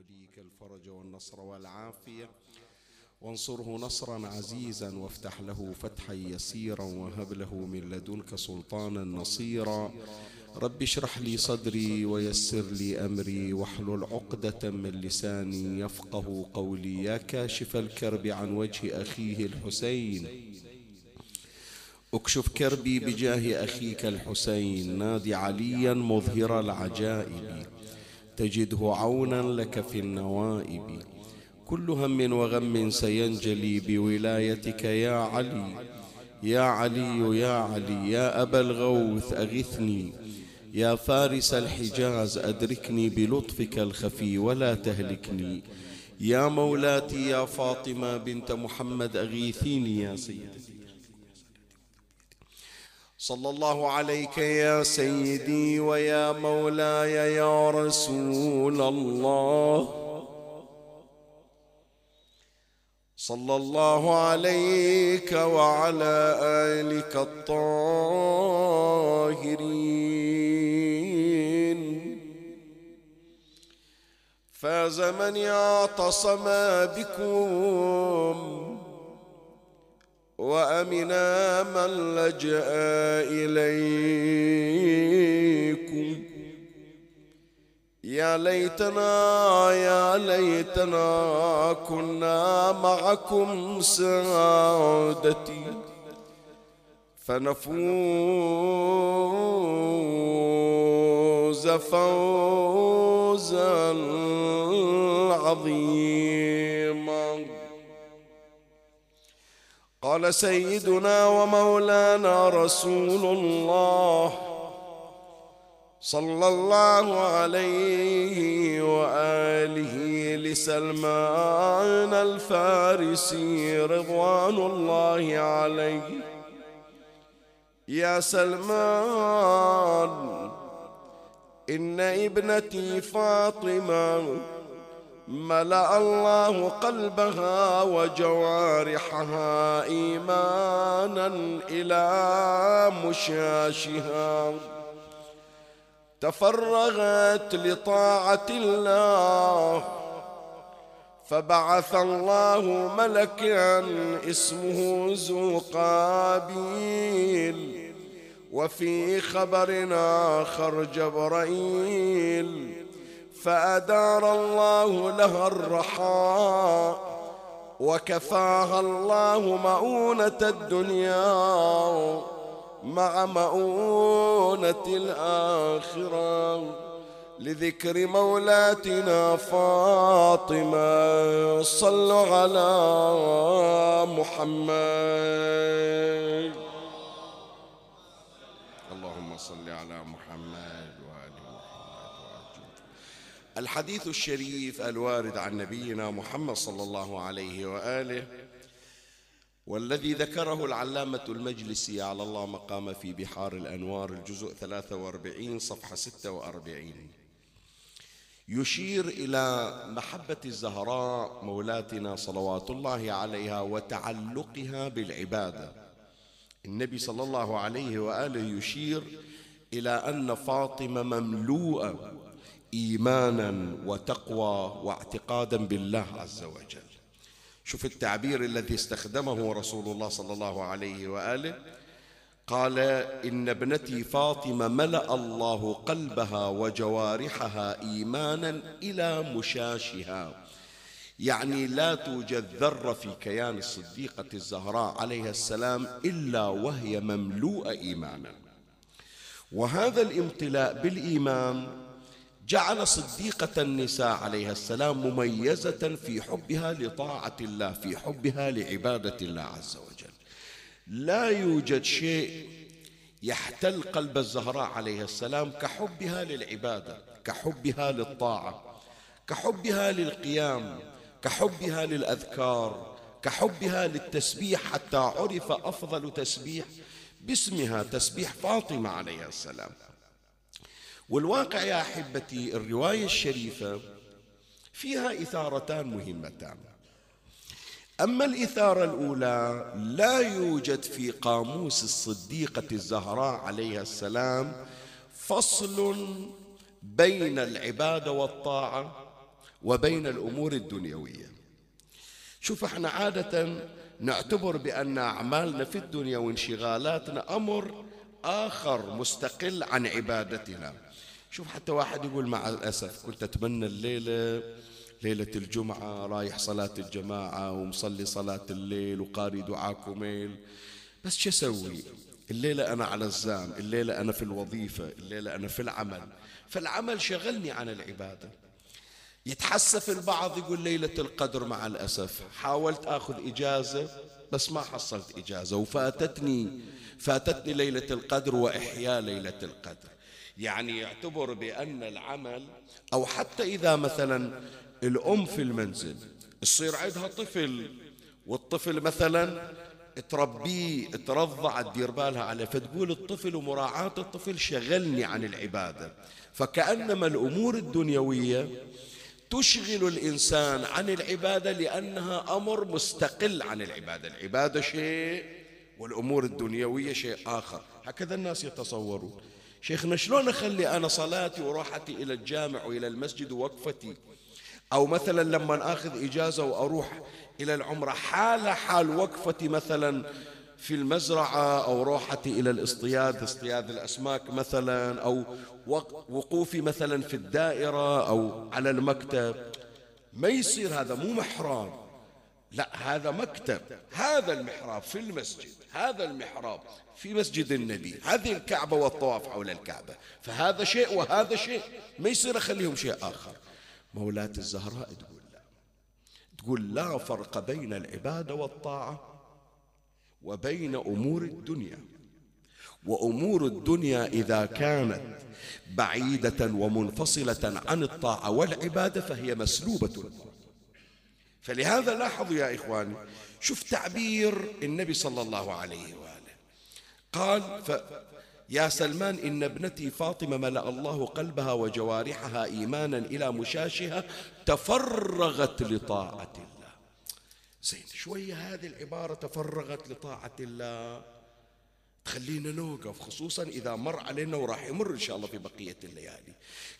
وليك الفرج والنصر والعافية، وانصره نصرا عزيزا، وافتح له فتحا يسيرا، وهب له من لدنك سلطانا نصيرا. رب اشرح لي صدري ويسر لي أمري واحلل عقدة من لساني يفقه قولي. يا كاشف الكرب عن وجه أخيه الحسين، اكشف كربي بجاه أخيك الحسين. نادي عليا مظهر العجائب، تجده عونا لك في النوائب. كل هم وغم سينجلي بولايتك يا علي. يا علي يا علي يا أبا الغوث أغثني، يا فارس الحجاز أدركني بلطفك الخفي ولا تهلكني. يا مولاتي يا فاطمة بنت محمد أغيثيني يا سيدي. صلى الله عليك يا سيدي ويا مولاي يا رسول الله. صلى الله عليك وعلى آلك الطاهرين. فاز من اعتصم بكم، وأمنا من لجأ إليكم. يا ليتنا يا ليتنا كنا معكم سعادتي، فنفوز فوزا عظيما. قال سيدنا ومولانا رسول الله صلى الله عليه وآله لسلمان الفارسي رضوان الله عليه: يا سلمان، إن ابنتي فاطمة ملأ الله قلبها وجوارحها إيمانا إلى مشاشها، تفرغت لطاعة الله، فبعث الله ملكا اسمه ذو قابيل، وفي خبر آخر جبرائيل، فأدار الله لها الرحى، وكفاها الله مؤونة الدنيا مع مؤونة الآخرة، لذكر مولاتنا فاطمة. صلوا على محمد، اللهم صل على محمد وآل محمد وعجل. الحديث الشريف الوارد عن نبينا محمد صلى الله عليه وآله، والذي ذكره العلامة المجلسي على الله مقام في بحار الأنوار الجزء 43 صفحة 46، يشير إلى محبة الزهراء مولاتنا صلوات الله عليها وتعلقها بالعبادة. النبي صلى الله عليه وآله يشير إلى أن فاطمة مملوءة إيمانا وتقوى واعتقادا بالله عز وجل. شوف التعبير الذي استخدمه رسول الله صلى الله عليه وآله، قال: إن ابنتي فاطمة ملأ الله قلبها وجوارحها إيمانا إلى مشاشها، يعني لا توجد ذرة في كيان الصديقة الزهراء عليها السلام إلا وهي مملوءة إيمانا. وهذا الامتلاء بالإيمان جعل صديقة النساء عليها السلام مميزة في حبها لطاعة الله، في حبها لعبادة الله عز وجل. لا يوجد شيء يحتل قلب الزهراء عليها السلام كحبها للعبادة، كحبها للطاعة، كحبها للقيام، كحبها للأذكار، كحبها للتسبيح، حتى عرف أفضل تسبيح باسمها، تسبيح فاطمة عليها السلام. والواقع يا أحبتي، الرواية الشريفة فيها إثارتان مهمتان. أما الإثارة الأولى، لا يوجد في قاموس الصديقة الزهراء عليها السلام فصل بين العبادة والطاعة وبين الأمور الدنيوية. شوف احنا عادة نعتبر بأن أعمالنا في الدنيا وانشغالاتنا أمر آخر مستقل عن عبادتنا. شوف حتى واحد يقول مع الأسف كنت أتمنى الليلة ليلة الجمعة رايح صلاة الجماعة ومصلي صلاة الليل وقاري دعاكميل، بس شو أسوي؟ الليلة أنا على الزام، الليلة أنا في الوظيفة، الليلة أنا في العمل، فالعمل شغلني عن العبادة. يتحسف البعض يقول ليلة القدر مع الأسف حاولت آخذ إجازة بس ما حصلت إجازة وفاتتني ليلة القدر وإحياء ليلة القدر. يعني يعتبر بأن العمل، أو حتى إذا مثلا الأم في المنزل يصير عندها طفل والطفل مثلا تربيه ترضع تدير بالها عليه، فتقول الطفل ومراعاة الطفل شغلني عن العبادة، فكأنما الأمور الدنيوية تشغل الإنسان عن العبادة لأنها أمر مستقل عن العبادة. العبادة شيء والأمور الدنيوية شيء آخر، هكذا الناس يتصورون. شيخنا شلون أخلي أنا صلاتي وراحتي إلى الجامع وإلى المسجد ووقفتي، أو مثلا لما آخذ إجازة وأروح إلى العمرة حالها حال وقفتي مثلا في المزرعة، أو روحتي إلى الاصطياد اصطياد الأسماك مثلا، أو وقوفي مثلا في الدائرة أو على المكتب؟ ما يصير، هذا مو محراب، لا هذا مكتب، هذا المحراب في المسجد، هذا المحراب في مسجد النبي، هذه الكعبة والطواف حول الكعبة، فهذا شيء وهذا شيء، ما يصير أخليهم شيء آخر. مولاة الزهراء تقول لا فرق بين العبادة والطاعة وبين أمور الدنيا، وأمور الدنيا إذا كانت بعيدة ومنفصلة عن الطاعة والعبادة فهي مسلوبة. فلهذا لاحظوا يا إخواني، شوف تعبير النبي صلى الله عليه وآله، قال يا سلمان إن ابنتي فاطمة ملأ الله قلبها وجوارحها إيمانا إلى مشاشها تفرغت لطاعة الله. زين شوية هذه العبارة تفرغت لطاعة الله تخلينا نوقف، خصوصا إذا مر علينا وراح يمر إن شاء الله في بقية الليالي.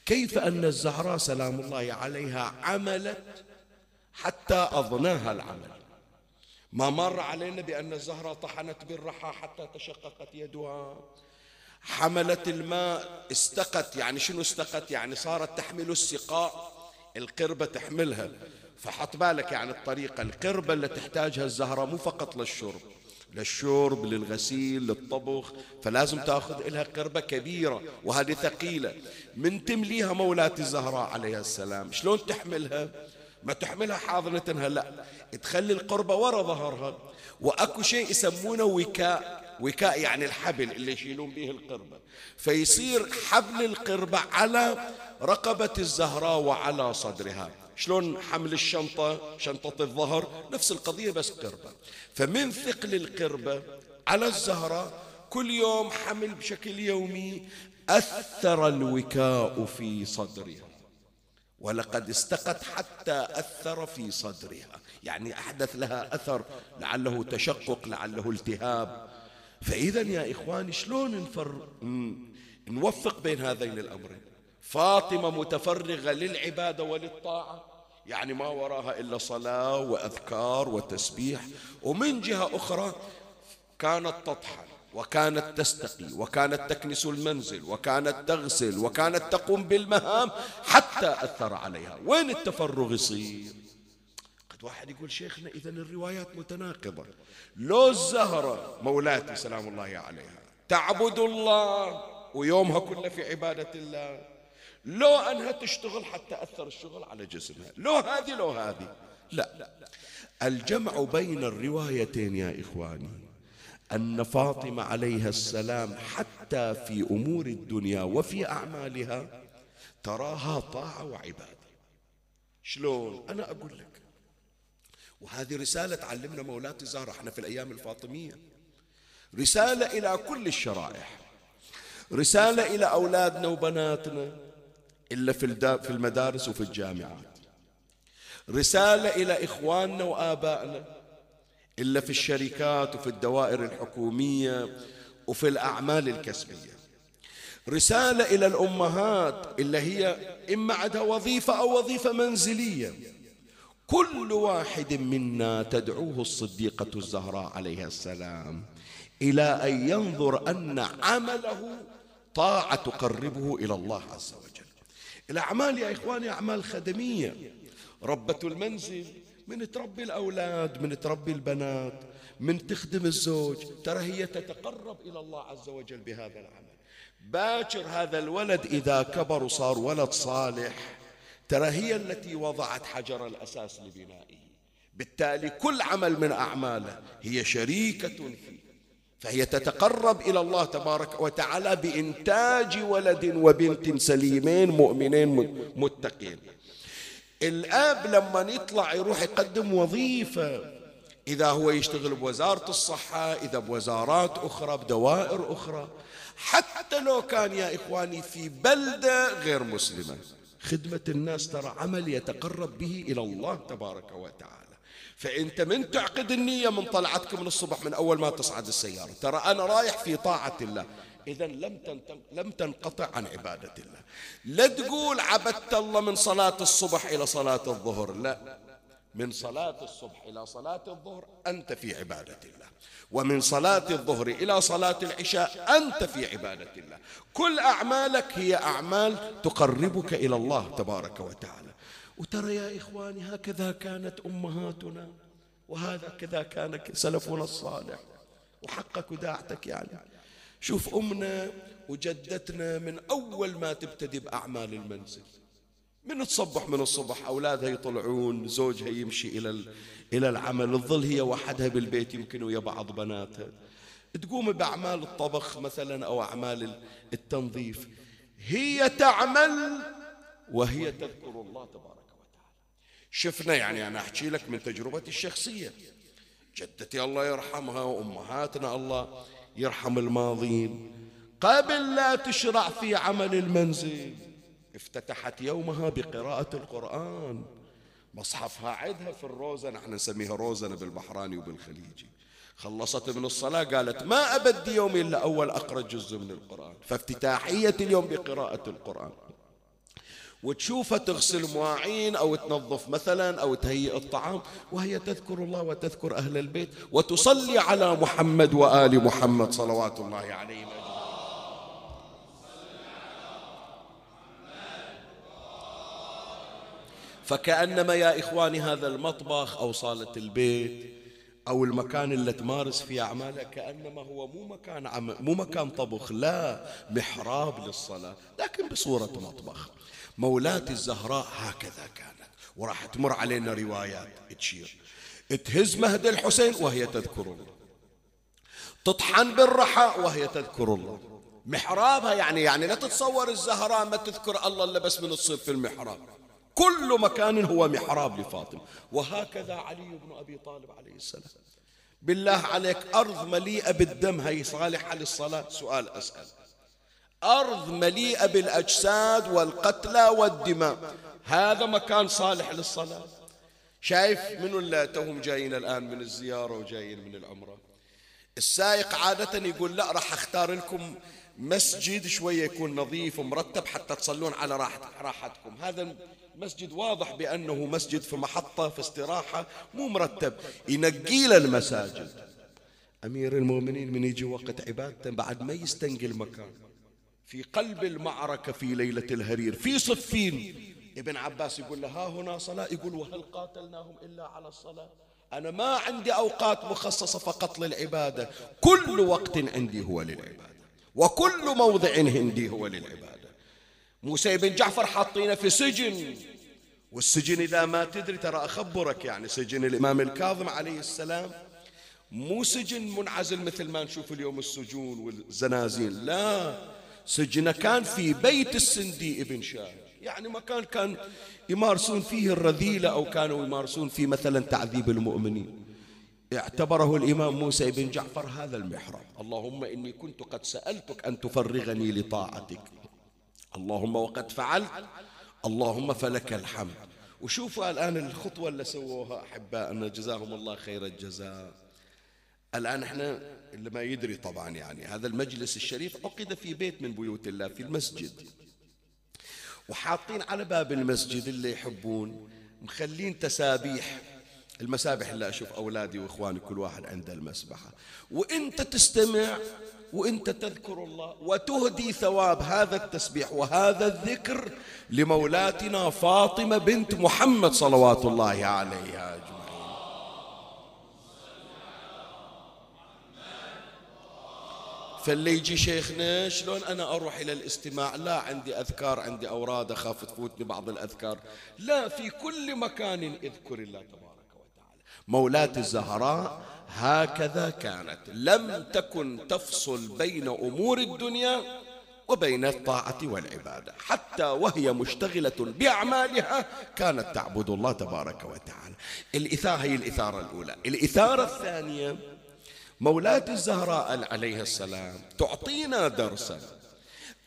كيف أن الزهراء سلام الله عليها عملت حتى أضناها العمل، ما مر علينا بأن الزهراء طحنت بالرحى حتى تشققت يدها، حملت الماء استقت، يعني شنو استقت؟ يعني صارت تحمل السقاء، القربة تحملها. فحط بالك يعني الطريقة، القربة اللي تحتاجها الزهرة مو فقط للشرب، للشرب للغسيل للطبخ، فلازم تأخذ لها قربة كبيرة وهذه ثقيلة. من تمليها مولاة الزهراء عليها السلام شلون تحملها؟ ما تحملها حاضنتها، لا تخلي القربة ورا ظهرها، وأكو شيء يسمونه وكاء، وكاء يعني الحبل اللي يشيلون به القربة، فيصير حبل القربة على رقبة الزهراء وعلى صدرها. شلون حمل الشنطة، شنطة الظهر نفس القضية بس قربة، فمن ثقل القربة على الزهراء كل يوم حمل بشكل يومي أثر الوكاء في صدرها، ولقد استقت حتى أثر في صدرها، يعني أحدث لها أثر، لعله تشقق لعله التهاب. فإذا يا إخواني شلون نوفق بين هذين الأمرين؟ فاطمة متفرغة للعبادة وللطاعة، يعني ما وراها إلا صلاة وأذكار وتسبيح، ومن جهة أخرى كانت تطحن وكانت تستقي وكانت تكنس المنزل وكانت تغسل وكانت تقوم بالمهام حتى أثر عليها. وين التفرغ يصير؟ واحد يقول شيخنا إذن الروايات متناقضة، لو الزهرة مولاتي سلام الله عليها تعبد الله ويومها كله في عبادة الله، لو أنها تشتغل حتى أثر الشغل على جسمها، لو هذه لو هذه، لا، الجمع بين الروايتين يا إخواني أن فاطمة عليها السلام حتى في أمور الدنيا وفي أعمالها تراها طاعة وعبادة. شلون؟ أنا أقول لك، وهذه رسالة تعلمنا مولاة الزهراء، احنا في الأيام الفاطمية رسالة إلى كل الشرائح، رسالة إلى أولادنا وبناتنا إلا في المدارس وفي الجامعات، رسالة إلى إخواننا وآبائنا إلا في الشركات وفي الدوائر الحكومية وفي الأعمال الكسبية، رسالة إلى الأمهات اللي هي إما عندها وظيفة أو وظيفة منزلية. كل واحد منا تدعوه الصديقة الزهراء عليها السلام إلى أن ينظر أن عمله طاعة تقربه إلى الله عز وجل. الأعمال يا إخواني أعمال خدمية، ربة المنزل، من تربي الأولاد، من تربي البنات، من تخدم الزوج، ترى هي تتقرب إلى الله عز وجل بهذا العمل. باكر هذا الولد إذا كبر وصار ولد صالح ترى هي التي وضعت حجر الأساس لبنائه، بالتالي كل عمل من أعماله هي شريكة فيه، فهي تتقرب إلى الله تبارك وتعالى بإنتاج ولد وبنت سليمين مؤمنين متقين. الأب لما يطلع يروح يقدم وظيفة، إذا هو يشتغل بوزارة الصحة، إذا بوزارات أخرى، بدوائر أخرى، حتى لو كان يا إخواني في بلدة غير مسلمة، خدمة الناس ترى عمل يتقرب به إلى الله تبارك وتعالى. فأنت من تعقد النية من طلعتك من الصبح، من أول ما تصعد السيارة، ترى أنا رايح في طاعة الله، إذا لم تنقطع عن عبادة الله. لا تقول عبدت الله من صلاة الصبح إلى صلاة الظهر، لا، من صلاة الصبح إلى صلاة الظهر أنت في عبادة الله، ومن صلاة الظهر إلى صلاة العشاء أنت في عبادة الله. كل أعمالك هي أعمال تقربك إلى الله تبارك وتعالى. وترى يا إخواني هكذا كانت أمهاتنا، وهكذا كان سلفنا الصالح، وحقك وداعتك يعني. شوف أمنا وجدتنا من أول ما تبتدي بأعمال المنزل، من تصبح من الصبح، أولادها يطلعون، زوجها يمشي إلى العمل، تظل هي وحدها بالبيت يمكن ويا بعض بناتها، تقوم بأعمال الطبخ مثلا أو أعمال التنظيف، هي تعمل وهي تذكر الله تبارك وتعالى. شفنا يعني، أنا أحكي لك من تجربتي الشخصية، جدتي الله يرحمها وأمهاتنا الله يرحم الماضين، قبل لا تشرع في عمل المنزل افتتحت يومها بقراءة القرآن. مصحفها عدها في الروزنة، احنا نسميها روزنة بالبحراني وبالخليجي. خلصت من الصلاة قالت ما أبدي يومي إلا أول أقرأ جزء من القرآن، فافتتاحية اليوم بقراءة القرآن. وتشوفها تغسل مواعين أو تنظف مثلا أو تهيئ الطعام وهي تذكر الله وتذكر أهل البيت وتصلي على محمد وآل محمد صلوات الله عليهم أجمعين. فكأنما يا إخواني هذا المطبخ أو صالة البيت أو المكان اللي تمارس فيه أعمالك كأنما هو مو مكان طبخ، لا، محراب للصلاة، لكن بصورة مطبخ. مولاتي الزهراء هكذا كانت، وراح تمر علينا روايات تشير تهز مهد الحسين وهي تذكر الله، تطحن بالرحى وهي تذكر الله. محرابها يعني لا تتصور الزهراء ما تذكر الله إلا بس من تصير في المحراب، كل مكان هو محراب لفاطمة. وهكذا علي بن أبي طالب عليه السلام، بالله عليك أرض مليئة بالدم هي صالحة للصلاة؟ سؤال أسأل. أرض مليئة بالأجساد والقتلى والدماء، هذا مكان صالح للصلاة؟ شايف من اللي توهم جايين الآن من الزيارة وجايين من العمرة، السائق عادة يقول لا راح أختار لكم مسجد شوية يكون نظيف ومرتب حتى تصلون على راحتكم. هذا مسجد واضح بأنه مسجد في محطة في استراحة مو مرتب، ينقيل المساجد. أمير المؤمنين من يجي وقت عبادته بعد ما يستنقي المكان، في قلب المعركة في ليلة الهرير في صفين، ابن عباس يقول له ها هنا صلاة، يقول وهل قاتلناهم إلا على الصلاة؟ أنا ما عندي أوقات مخصصة فقط للعبادة، كل وقت عندي هو للعبادة وكل موضع عندي هو للعبادة. موسى بن جعفر حاطينه في سجن، والسجن إذا ما تدري ترى أخبرك يعني سجن الإمام الكاظم عليه السلام مو سجن منعزل مثل ما نشوف اليوم السجون والزنازين، لا، سجنه كان في بيت السندي ابن شاه، يعني مكان كان يمارسون فيه الرذيلة أو كانوا يمارسون فيه مثلا تعذيب المؤمنين. اعتبره الإمام موسى بن جعفر هذا المحراب، اللهم إني كنت قد سألتك أن تفرغني لطاعتك، اللهم وقد فعلت، اللهم فلك الحمد. وشوفوا الآن الخطوة اللي سووها أحبائنا جزاهم الله خير الجزاء. الآن احنا اللي ما يدري طبعا يعني هذا المجلس الشريف عقد في بيت من بيوت الله في المسجد، وحاطين على باب المسجد اللي يحبون مخلين تسابيح، المسابح اللي أشوف أولادي وإخواني كل واحد عنده المسبحة، وإنت تستمع وإنت تذكر الله وتهدي ثواب هذا التسبيح وهذا الذكر لمولاتنا فاطمة بنت محمد صلوات الله عليها أجمعين. فاللي يجي شيخنا شلون أنا أروح إلى الاستماع؟ لا عندي أذكار، عندي أوراد، أخاف تفوتني بعض الأذكار. لا، في كل مكان اذكر الله تبارك وتعالى. مولاة الزهراء هكذا كانت، لم تكن تفصل بين أمور الدنيا وبين الطاعة والعبادة، حتى وهي مشتغلة بأعمالها كانت تعبد الله تبارك وتعالى. الإثارة هي الإثارة الأولى. الإثارة الثانية، مولاة الزهراء عليه السلام تعطينا درسا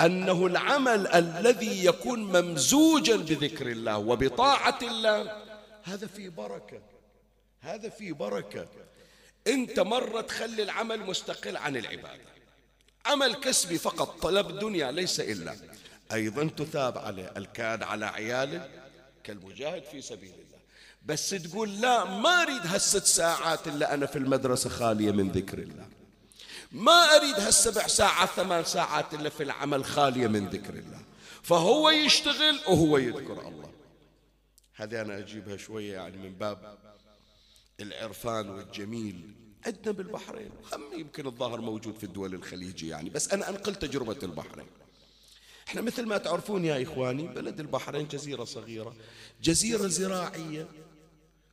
أنه العمل الذي يكون ممزوجا بذكر الله وبطاعة الله هذا فيه بركة، هذا فيه بركة. أنت مرة تخلي العمل مستقل عن العبادة، عمل كسبي فقط طلب دنيا ليس إلا، أيضا تثاب عليه. الكاد على عياله كالمجاهد في سبيل الله. بس تقول لا، ما أريد هال6 ساعات اللي أنا في المدرسة خالية من ذكر الله، ما أريد هال7 ساعات 8 ساعات اللي في العمل خالية من ذكر الله. فهو يشتغل وهو يذكر الله. هذه أنا أجيبها شوية يعني من باب العرفان والجميل. عندنا بالبحرين، يمكن الظاهر موجود في الدول الخليجية يعني، بس أنا أنقل تجربة البحرين. احنا مثل ما تعرفون يا إخواني بلد البحرين جزيرة صغيرة، جزيرة زراعية،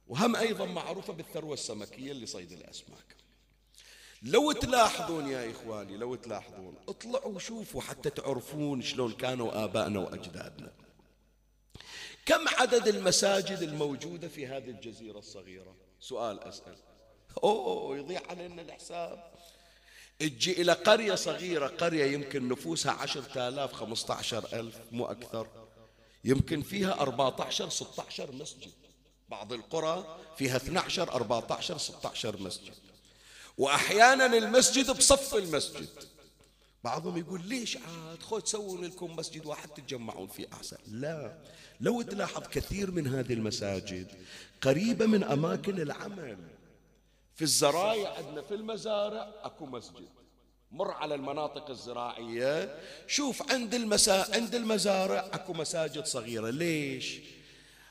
وهم أيضا معروفة بالثروة السمكية اللي صيد الأسماك. لو تلاحظون يا إخواني، لو تلاحظون اطلعوا شوفوا حتى تعرفون شلون كانوا آبائنا وأجدادنا. كم عدد المساجد الموجودة في هذه الجزيرة الصغيرة؟ سؤال أسأل. أوه يضيع علينا الحساب. تجي إلى قرية صغيرة، قرية يمكن نفوسها 10,000 15,000 مو أكثر، يمكن فيها 14 16 مسجد. بعض القرى فيها 12 14 16 مسجد، وأحيانا المسجد بصف المسجد. بعضهم يقول ليش عاد خذ سووا لكم مسجد واحد تتجمعون فيه أحسن. لا، لو تلاحظ كثير من هذه المساجد قريبة من أماكن العمل. في الزرايع عندنا في المزارع اكو مسجد. مر على المناطق الزراعيه شوف عند المزارع اكو مساجد صغيره. ليش؟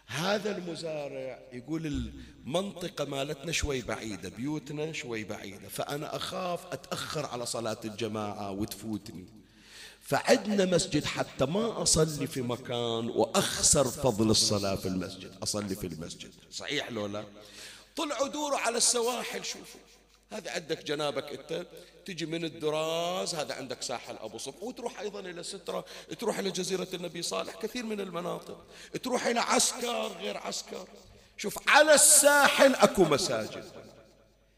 هذا المزارع يقول المنطقه مالتنا شوي بعيده، بيوتنا شوي بعيده، فانا اخاف اتاخر على صلاه الجماعه وتفوتني، فعندنا مسجد حتى ما اصلي في مكان واخسر فضل الصلاه في المسجد، اصلي في المسجد. صحيح لو لا؟ طلعوا دوروا على السواحل شوفوا. هذا عندك جنابك انت تجي من الدراز، هذا عندك ساحل ابو صبح، وتروح ايضا الى سترة، تروح الى جزيرة النبي صالح، كثير من المناطق، تروح الى عسكر غير عسكر. شوف على الساحل اكو مساجد.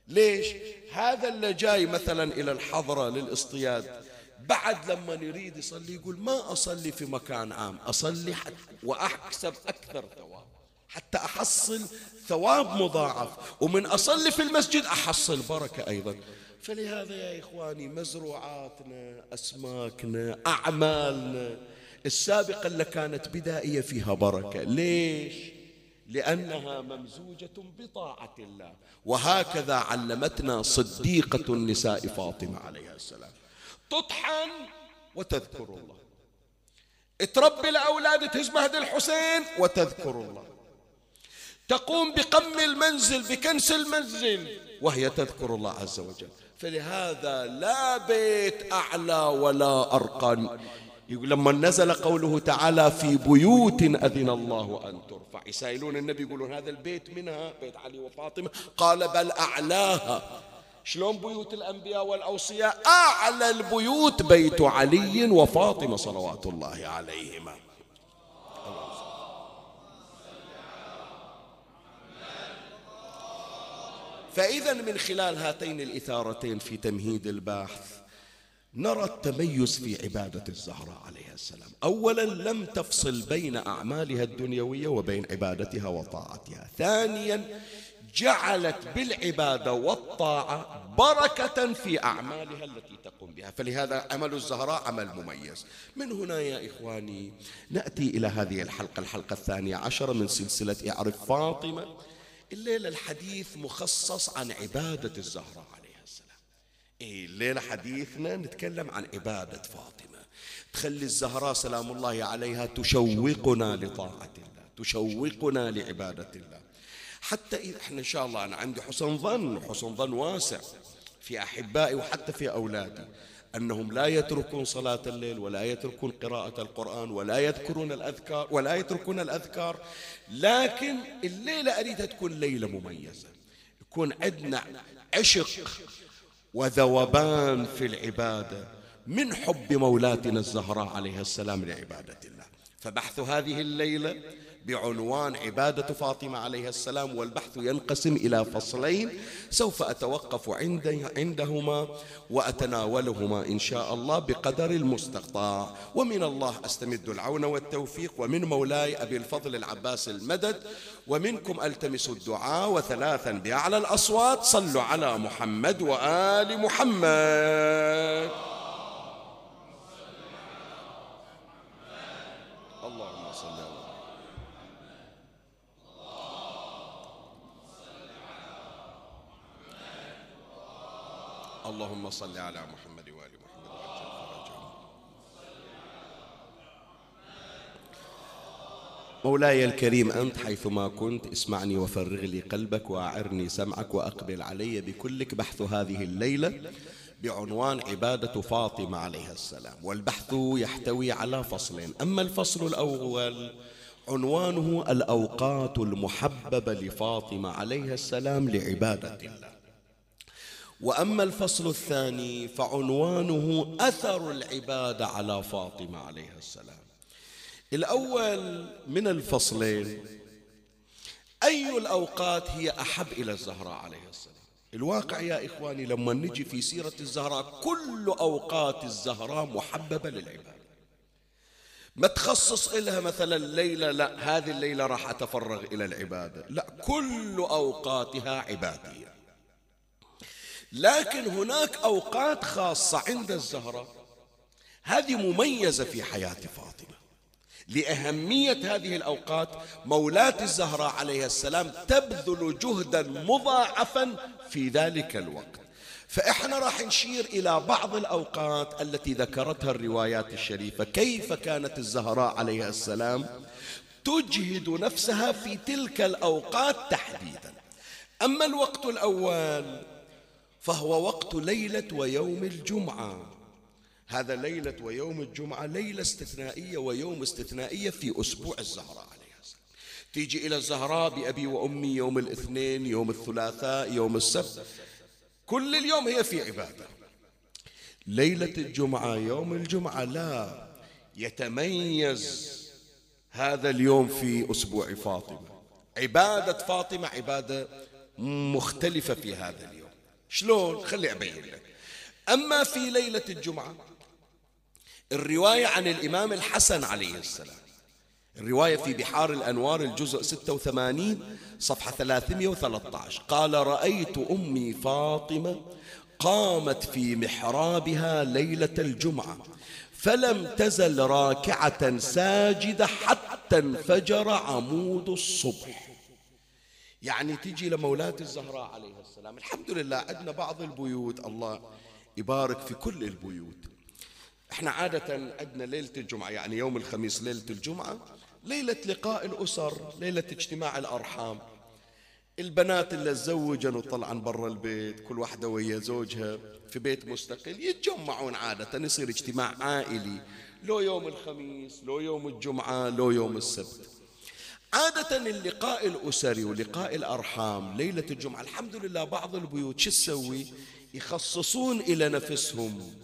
ليش؟ هذا اللي جاي مثلا الى الحضرة للاصطياد بعد لما يريد يصلي يقول ما اصلي في مكان عام، اصلي حتى واكسب اكثر ثواب، حتى أحصل ثواب مضاعف، ومن أصلي في المسجد أحصل بركة أيضا. فلهذا يا إخواني مزروعاتنا، أسماكنا، أعمالنا السابقة اللي كانت بدائية فيها بركة. ليش؟ لأنها ممزوجة بطاعة الله، وهكذا علمتنا صديقة النساء فاطمة عليها السلام. تطحن وتذكر الله، تربي الأولاد، تهز مهد الحسين وتذكر الله، تقوم بقم المنزل بكنس المنزل وهي تذكر الله عز وجل. فلهذا لا بيت أعلى ولا أرقى. يقول لما نزل قوله تعالى في بيوت أذن الله أن ترفع، يسألون النبي يقولون هذا البيت منها، بيت علي وفاطمة، قال بل أعلاها. شلون بيوت الأنبياء والأوصياء؟ أعلى البيوت بيت علي وفاطمة صلوات الله عليهما. فإذا من خلال هاتين الإثارتين في تمهيد البحث نرى التميز في عبادة الزهراء عليها السلام. أولا لم تفصل بين أعمالها الدنيوية وبين عبادتها وطاعتها. ثانيا جعلت بالعبادة والطاعة بركة في أعمالها التي تقوم بها. فلهذا عمل الزهراء عمل مميز. من هنا يا إخواني نأتي إلى هذه الحلقة، الحلقة 12 من سلسلة إعرف فاطمة. الليلة الحديث مخصص عن عبادة الزهراء عليها السلام. الليلة حديثنا نتكلم عن عبادة فاطمة، تخلي الزهراء سلام الله عليها تشوقنا لطاعة الله، تشوقنا لعبادة الله. حتى إذا إحنا إن شاء الله أنا عندي حسن ظن، حسن ظن واسع في أحبائي وحتى في أولادي، أنهم لا يتركون صلاة الليل ولا يتركون قراءة القرآن ولا يذكرون الأذكار ولا يتركون الأذكار. لكن الليلة أريدها تكون ليلة مميزة، يكون عندنا عشق وذوبان في العبادة من حب مولاتنا الزهراء عليها السلام لعبادة الله. فبحث هذه الليلة بعنوان عبادة فاطمة عليها السلام، والبحث ينقسم إلى فصلين سوف أتوقف عندهما وأتناولهما إن شاء الله بقدر المستطاع. ومن الله أستمد العون والتوفيق، ومن مولاي أبي الفضل العباس المدد، ومنكم ألتمس الدعاء، وثلاثا بأعلى الأصوات صلوا على محمد وآل محمد. اللهم صل على محمد. اللهم صل على محمد وآل محمد وعجل فرجهم. مولاي الكريم أنت حيثما كنت اسمعني وفرغ لي قلبك وأعرني سمعك وأقبل علي بكلك. بحث هذه الليلة بعنوان عبادة فاطمة عليها السلام، والبحث يحتوي على فصلين. أما الفصل الأول عنوانه الأوقات المحببة لفاطمة عليها السلام لعبادة الله، وأما الفصل الثاني فعنوانه أثر العبادة على فاطمة عليها السلام. الأول من الفصلين، أي الأوقات هي أحب إلى الزهراء عليها السلام؟ الواقع يا إخواني لما نجي في سيرة الزهراء كل أوقات الزهراء محببة للعبادة. ما تخصص إلها مثلا ليلة، لا هذه الليلة راح أتفرغ إلى العبادة، لا كل أوقاتها عبادية. لكن هناك أوقات خاصة عند الزهراء هذه مميزة في حياة فاطمة. لأهمية هذه الأوقات مولاة الزهراء عليها السلام تبذل جهدا مضاعفا في ذلك الوقت. فإحنا راح نشير إلى بعض الأوقات التي ذكرتها الروايات الشريفة، كيف كانت الزهراء عليها السلام تجهد نفسها في تلك الأوقات تحديدا. أما الوقت الأول فهو وقت ليلة ويوم الجمعة. هذا ليلة ويوم الجمعة ليلة استثنائية ويوم استثنائية في أسبوع الزهراء عليها السلام. تيجي إلى الزهراء بأبي وأمي يوم الاثنين، يوم الثلاثاء، يوم السبت، كل اليوم هي في عبادة. ليلة الجمعة يوم الجمعة لا، يتميز هذا اليوم في أسبوع فاطمة. عبادة فاطمة عبادة مختلفة في هذا اليوم. شلون؟ خلي أبين لك. أما في ليلة الجمعة الرواية عن الإمام الحسن عليه السلام، الرواية في بحار الأنوار الجزء 86 صفحة 313، قال رأيت أمي فاطمة قامت في محرابها ليلة الجمعة فلم تزل راكعة ساجدة حتى انفجر عمود الصبح. يعني تجي لمولاة الزهراء عليها السلام، الحمد لله عندنا بعض البيوت الله يبارك في كل البيوت، احنا عادة عندنا ليلة الجمعة يعني يوم الخميس ليلة الجمعة ليلة لقاء الأسر، ليلة اجتماع الأرحام. البنات اللي تزوجن وطلعن برا البيت كل واحدة ويا زوجها في بيت مستقل يتجمعون عادة، يصير اجتماع عائلي، لو يوم الخميس لو يوم الجمعة لو يوم السبت. عادة اللقاء الأسري ولقاء الأرحام ليلة الجمعة الحمد لله بعض البيوت شو تسوي؟ يخصصون إلى نفسهم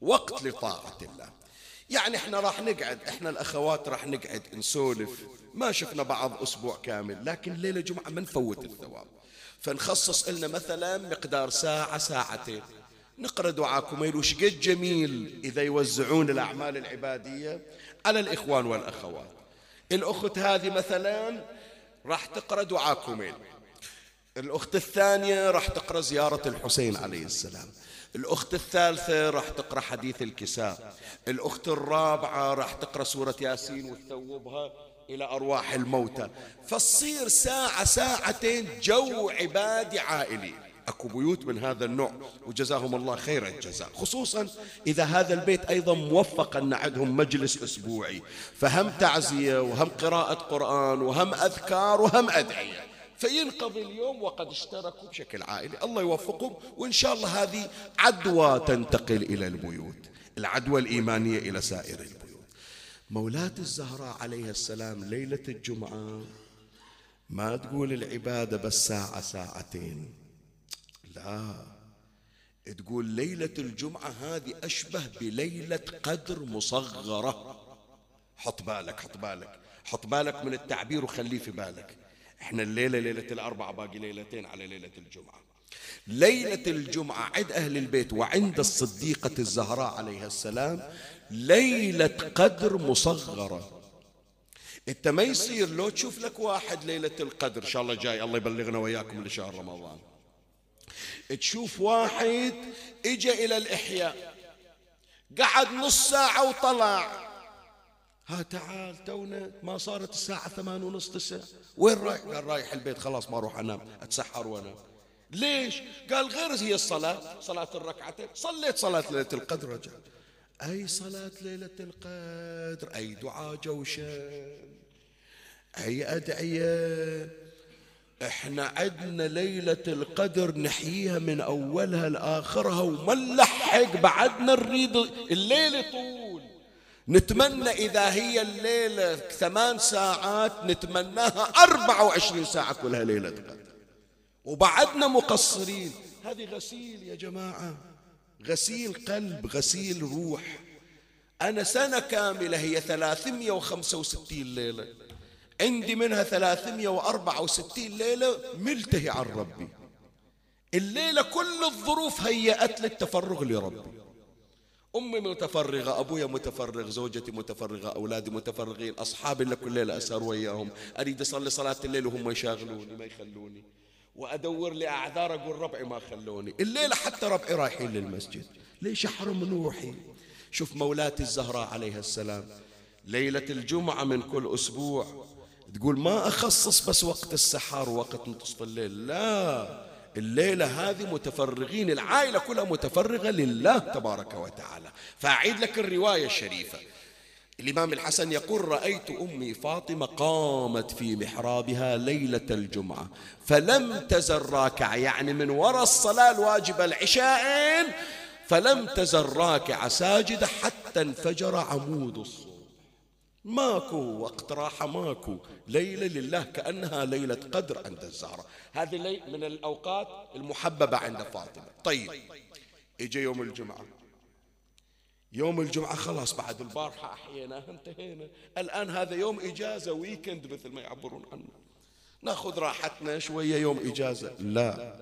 وقت لطاعة الله. يعني احنا راح نقعد، احنا الأخوات راح نقعد نسولف، ما شفنا بعض أسبوع كامل، لكن ليلة جمعة ما نفوت الثواب، فنخصص لنا مثلا مقدار ساعة ساعتين نقرأ دعاء كميل. وشقد جميل إذا يوزعون الأعمال العبادية على الإخوان والأخوات. الأخت هذه مثلا راح تقرأ دعاء كميل، الأخت الثانية راح تقرأ زيارة الحسين عليه السلام، الأخت الثالثة راح تقرأ حديث الكساء، الأخت الرابعة راح تقرأ سورة ياسين وتثوبها إلى أرواح الموتى. فتصير ساعة ساعتين جو عبادي عائلي. أكو بيوت من هذا النوع وجزاهم الله خير الجزاء، خصوصا إذا هذا البيت أيضا موفق أن عندهم مجلس أسبوعي، فهم تعزية وهم قراءة قرآن وهم أذكار وهم أدعية، فينقضي اليوم وقد اشتركوا بشكل عائلي. الله يوفقهم، وإن شاء الله هذه عدوى تنتقل إلى البيوت، العدوى الإيمانية إلى سائر البيوت. مولاة الزهراء عليها السلام ليلة الجمعة ما تقول العبادة بس ساعة ساعتين، لا، تقول ليلة الجمعة هذه أشبه بليلة قدر مصغرة. حط بالك حط بالك حط بالك من التعبير وخليه في بالك. احنا الليلة ليلة الأربعاء، باقي ليلتين على ليلة الجمعة. ليلة الجمعة عند أهل البيت وعند الصديقة الزهراء عليها السلام ليلة قدر مصغرة. انت ما يصير لو تشوف لك واحد ليلة القدر، ان شاء الله جاي الله يبلغنا وياكم لشهر رمضان، تشوف واحد اجى الى الاحياء قعد نص ساعة وطلع، ها تعال تونا ما صارت الساعة 8:30 9، وين رايح؟ قال رايح البيت، خلاص ما اروح انام، اتسحر وانام. ليش؟ قال غير هي الصلاة، صلاة الركعتين، صليت صلاة ليلة القدر رجع. أي صلاة ليلة القدر؟ أي دعاء جوشن، أي أدعية. إحنا عدنا ليلة القدر نحييها من أولها لآخرها وما نلحق، بعدنا نريد الليل طول. نتمنى إذا هي الليلة 8 ساعات نتمناها 24 ساعة كلها ليلة قدر، وبعدنا مقصرين. هذه غسيل يا جماعة، غسيل قلب، غسيل روح. أنا سنة كاملة هي 365 ليلة، عندي منها 364 ليلة ملتهي عن ربي. الليلة كل الظروف هيأت للتفرغ لربي. أمي متفرغة، أبويا متفرغ، زوجتي متفرغة، أولادي متفرغين، أصحابي اللي كل ليلة أسهر وياهم، أريد أصلي صلاة الليل وهم يشاغلوني ما يخلوني، وأدور لي أعذار أقول ربعي ما خلوني. الليلة حتى ربعي رايحين للمسجد، ليش أحرم روحي؟ شوف مولاة الزهراء عليها السلام ليلة الجمعة من كل أسبوع تقول ما أخصص بس وقت السحر ووقت نصف الليل، لا، الليلة هذه متفرغين، العائلة كلها متفرغة لله تبارك وتعالى. فأعيد لك الرواية الشريفة، الإمام الحسن يقول رأيت أمي فاطمة قامت في محرابها ليلة الجمعة فلم تزل راكعة، يعني من وراء الصلاة الواجبة العشاءين فلم تزل راكعة ساجدة حتى انفجر عمود الصوم. ماكو وقت راحة، ماكو ليلة لله كأنها ليلة قدر عند الزهرة. هذه من الأوقات المحببة عند فاطمة. طيب إجا يوم الجمعة، يوم الجمعة خلاص بعد البارحة أحييناها انتهينا، الآن هذا يوم إجازة، ويكند مثل ما يعبرون عنه، ناخذ راحتنا شوية يوم إجازة، لا.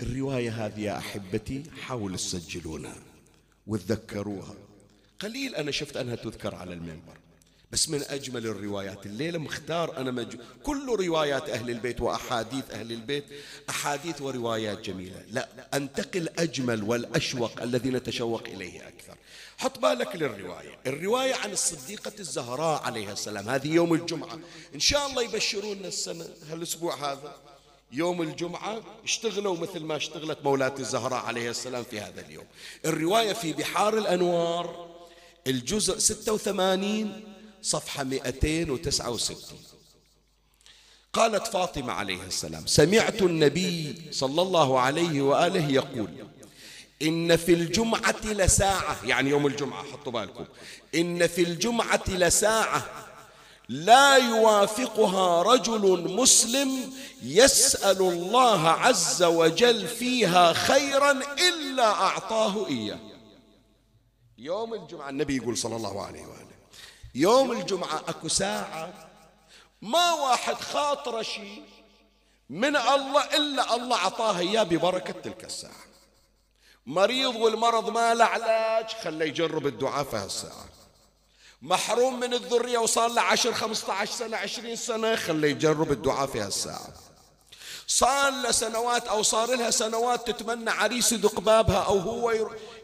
الرواية هذه يا أحبتي حاولوا تسجلونها وتذكروها، قليل أنا شفت أنها تذكر على المنبر، بس من أجمل الروايات. الليلة مختار أنا كل روايات أهل البيت وأحاديث أهل البيت، أحاديث وروايات جميلة، لا أنتقل أجمل والأشوق الذي نتشوق إليه أكثر. حط بالك للرواية، الرواية عن الصديقة الزهراء عليها السلام، هذه يوم الجمعة، إن شاء الله يبشروننا السنة هالأسبوع هذا يوم الجمعة اشتغلوا مثل ما اشتغلت مولاة الزهراء عليها السلام في هذا اليوم. الرواية في بحار الأنوار الجزء 86 صفحة 269. قالت فاطمة عليها السلام سمعت النبي صلى الله عليه وآله يقول إن في الجمعة لساعة، يعني يوم الجمعة حطوا بالكم، إن في الجمعة لساعة لا يوافقها رجل مسلم يسأل الله عز وجل فيها خيرا إلا أعطاه إياه. يوم الجمعة النبي يقول صلى الله عليه وآله يوم الجمعة أكو ساعة ما واحد خاطر شيء من الله إلا الله عطاها إياه ببركة تلك الساعة. مريض والمرض ما له علاج خليه يجرب الدعاء في هالساعة، محروم من الذرية وصار له 10 15 سنة 20 سنة خليه يجرب الدعاء في هالساعة. صار لها سنوات أو صار لها سنوات تتمنى عريس يذق بابها أو هو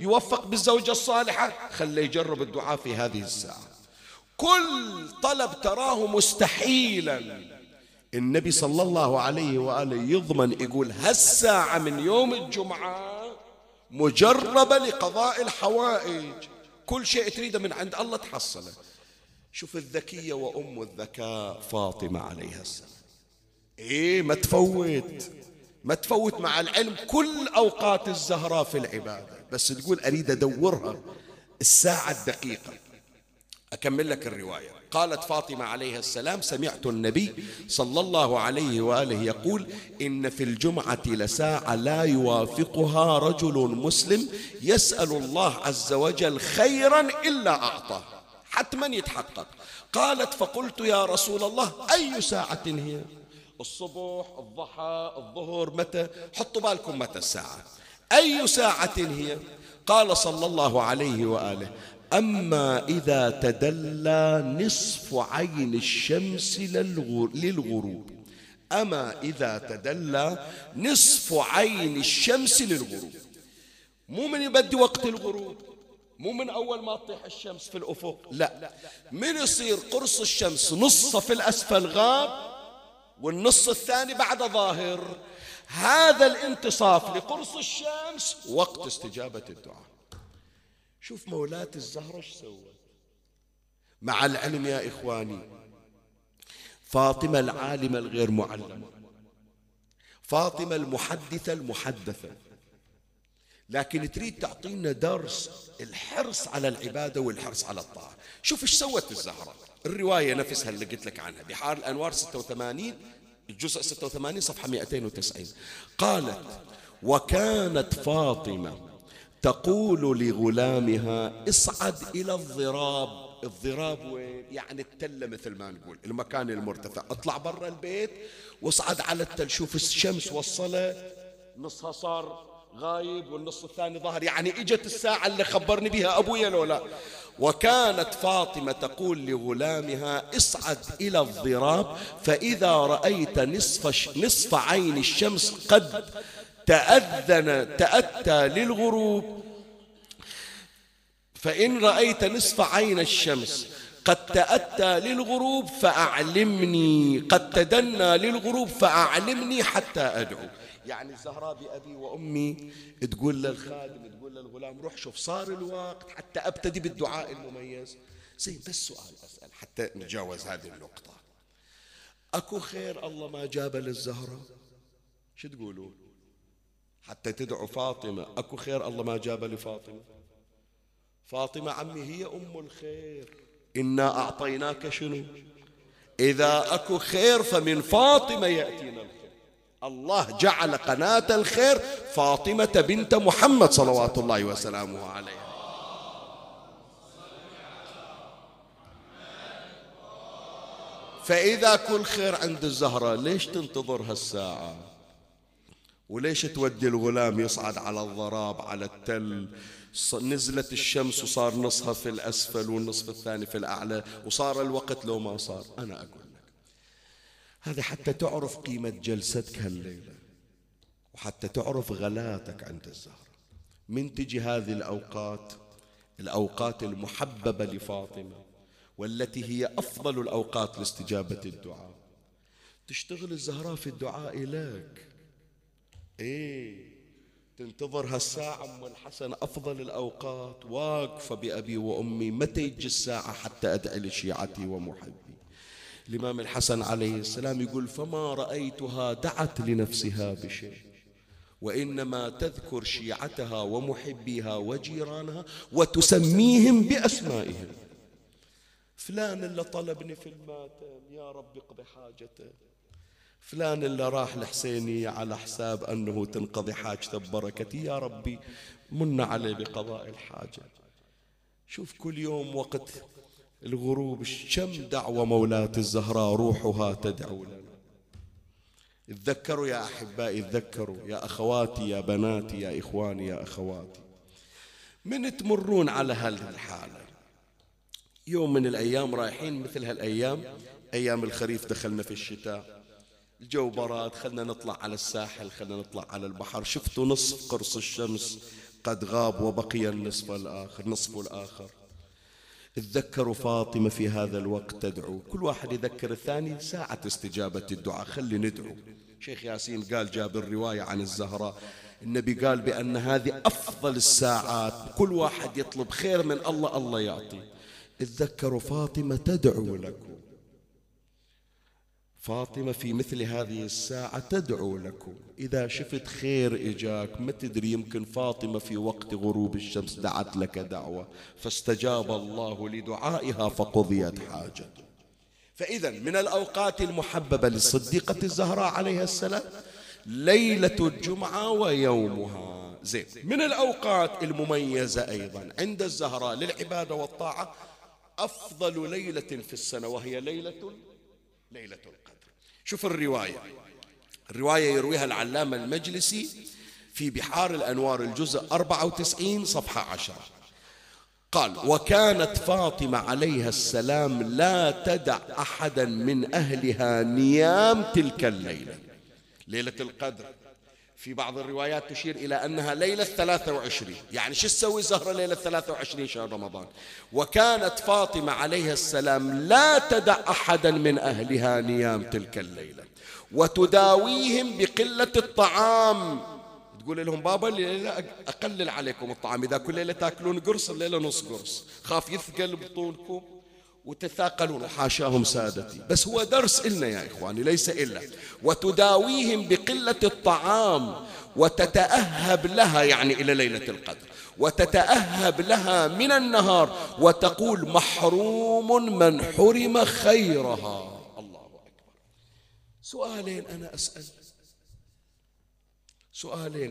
يوفق بالزوجة الصالحة، خليه يجرب الدعاء في هذه الساعة. كل طلب تراه مستحيلا، النبي صلى الله عليه وآله يضمن يقول هالساعة من يوم الجمعة مجربة لقضاء الحوائج، كل شيء تريده من عند الله تحصله. شوف الذكية وأم الذكاء فاطمة عليها السلام، إيه ما تفوت، ما تفوت مع العلم كل أوقات الزهراء في العبادة، بس تقول أريد أدورها الساعة الدقيقة. أكمل لك الرواية. قالت فاطمة عليها السلام: سمعت النبي صلى الله عليه وآله يقول إن في الجمعة لساعة لا يوافقها رجل مسلم يسأل الله عز وجل خيرا إلا أعطاه، حتما يتحقق. قالت فقلت يا رسول الله أي ساعة هي؟ الصبح، الضحى، الظهر، متى؟ حطوا بالكم متى الساعة، أي ساعة هي؟ قال صلى الله عليه وآله: أما إذا تدلى نصف عين الشمس للغروب، أما إذا تدلى نصف عين الشمس للغروب. مو من يبدي وقت الغروب، مو من أول ما تطيح الشمس في الأفق، لا، من يصير قرص الشمس نصه في الأسفل غاب والنص الثاني بعد ظاهر، هذا الانتصاف لقرص الشمس وقت استجابة الدعاء. شوف مولاة الزهرة ايش سوت، مع العلم يا إخواني، فاطمة العالمة الغير معلمة، فاطمة المحدثة المحدثة، لكن تريد تعطينا درس الحرص على العبادة والحرص على الطاعة. شوف ايش سوت الزهرة، الرواية نفسها اللي قلت لك عنها، بحار الأنوار 86 الجزء 86 صفحة 290. قالت: وكانت فاطمة تقول لغلامها اصعد إلى الضراب. الضراب وين؟ يعني التلة، مثل ما نقول المكان المرتفع، اطلع برا البيت واصعد على التل، شوف الشمس وصلت نصها صار غايب والنص الثاني ظهر، يعني اجت الساعة اللي خبرني بها أبويا لو لا. وكانت فاطمة تقول لغلامها اصعد إلى الضراب، فإذا رأيت نصف عين الشمس قد تأتى للغروب، فإن رأيت نصف عين الشمس قد تأتى للغروب فأعلمني، قد تدنى للغروب فأعلمني حتى أدعو. يعني الزهراء بأبي وأمي تقول للخادم، تقول للغلام روح شوف صار الوقت حتى أبتدي بالدعاء المميز. زين، بس سؤال أسأل حتى نتجاوز هذه النقطة، أكو خير الله ما جاب للزهراء؟ شو تقولون حتى تدعو فاطمة؟ أكو خير الله ما جاب لفاطمة؟ فاطمة عمي هي أم الخير، إنا أعطيناك شنو؟ إذا أكو خير فمن فاطمة يأتينا الخير. الله جعل قناة الخير فاطمة بنت محمد صلوات الله وسلامه عليها. فإذا كل خير عند الزهرة ليش تنتظر هالساعة؟ وليش تودي الغلام يصعد على الضراب على التل؟ نزلت الشمس وصار نصها في الأسفل والنصف الثاني في الأعلى وصار الوقت لو ما صار. أنا أقول لك هذا حتى تعرف قيمة جلستك هالليلة، وحتى تعرف غلاتك عند الزهرة. من تجي هذه الأوقات، الأوقات المحببة لفاطمة والتي هي أفضل الأوقات لاستجابة الدعاء، تشتغل الزهراء في الدعاء لك. إيه، تنتظر هالساعة. أم الحسن أفضل الأوقات، واقفة بأبي وأمي متى يجي الساعة حتى أدعي لشيعتي ومحبي. الإمام الحسن عليه السلام يقول: فما رأيتها دعت لنفسها بشيء، وإنما تذكر شيعتها ومحبيها وجيرانها وتسميهم بأسمائهم. فلان اللي طلبني في الماتم يا رب اقضي حاجته، فلان اللي راح لحسيني على حساب أنه تنقضي حاجته ببركتي يا ربي من عليه بقضاء الحاجة. شوف كل يوم وقت الغروب كم دعوة مولاة الزهراء روحها تدعو لنا. اتذكروا يا أحبائي، اتذكروا يا أخواتي يا بناتي يا إخواني يا أخواتي، من تمرون على هالحالة يوم من الأيام رايحين مثل هالأيام، أيام الخريف دخلنا في الشتاء، الجو براد، خلنا نطلع على الساحل، خلنا نطلع على البحر. شفتوا نصف قرص الشمس قد غاب وبقي النصف الآخر، نصفه الآخر. اتذكروا فاطمة في هذا الوقت تدعو، كل واحد يذكر الثاني ساعة استجابة الدعاء. خلي ندعو. شيخ ياسين قال، جاب الرواية عن الزهراء، النبي قال بأن هذه أفضل الساعات، كل واحد يطلب خير من الله الله يعطي. اتذكروا فاطمة تدعو لكم، فاطمة في مثل هذه الساعة تدعو لكم. إذا شفت خير إجاك، ما تدري، يمكن فاطمة في وقت غروب الشمس دعت لك دعوة فاستجاب الله لدعائها فقضيت حاجة. فإذا من الأوقات المحببة للصديقة الزهراء عليها السلام ليلة الجمعة ويومها. زين، من الأوقات المميزة أيضا عند الزهراء للعبادة والطاعة أفضل ليلة في السنة، وهي ليلة القدر. شوف الرواية يرويها العلامة المجلسي في بحار الأنوار الجزء 94 صفحة 10. قال: وكانت فاطمة عليها السلام لا تدع أحدا من أهلها نيام تلك الليلة، ليلة القدر. في بعض الروايات تشير إلى أنها ليلة 23، يعني شو تسوي زهرة ليلة 23 شهر رمضان؟ وكانت فاطمة عليها السلام لا تدع أحدا من أهلها نيام تلك الليلة، وتداويهم بقلة الطعام. تقول لهم بابا الليلة أقلل عليكم الطعام، إذا كل ليلة تأكلون قرص، الليلة نص قرص، خاف يثقل بطونكم وتثاقلون. حاشاهم سادتي، بس هو درس إلنا يا إخواني، ليس إلا. وتداويهم بقلة الطعام وتتأهب لها، يعني إلى ليلة القدر، وتتأهب لها من النهار، وتقول محروم من حرم خيرها. الله أكبر. سؤالين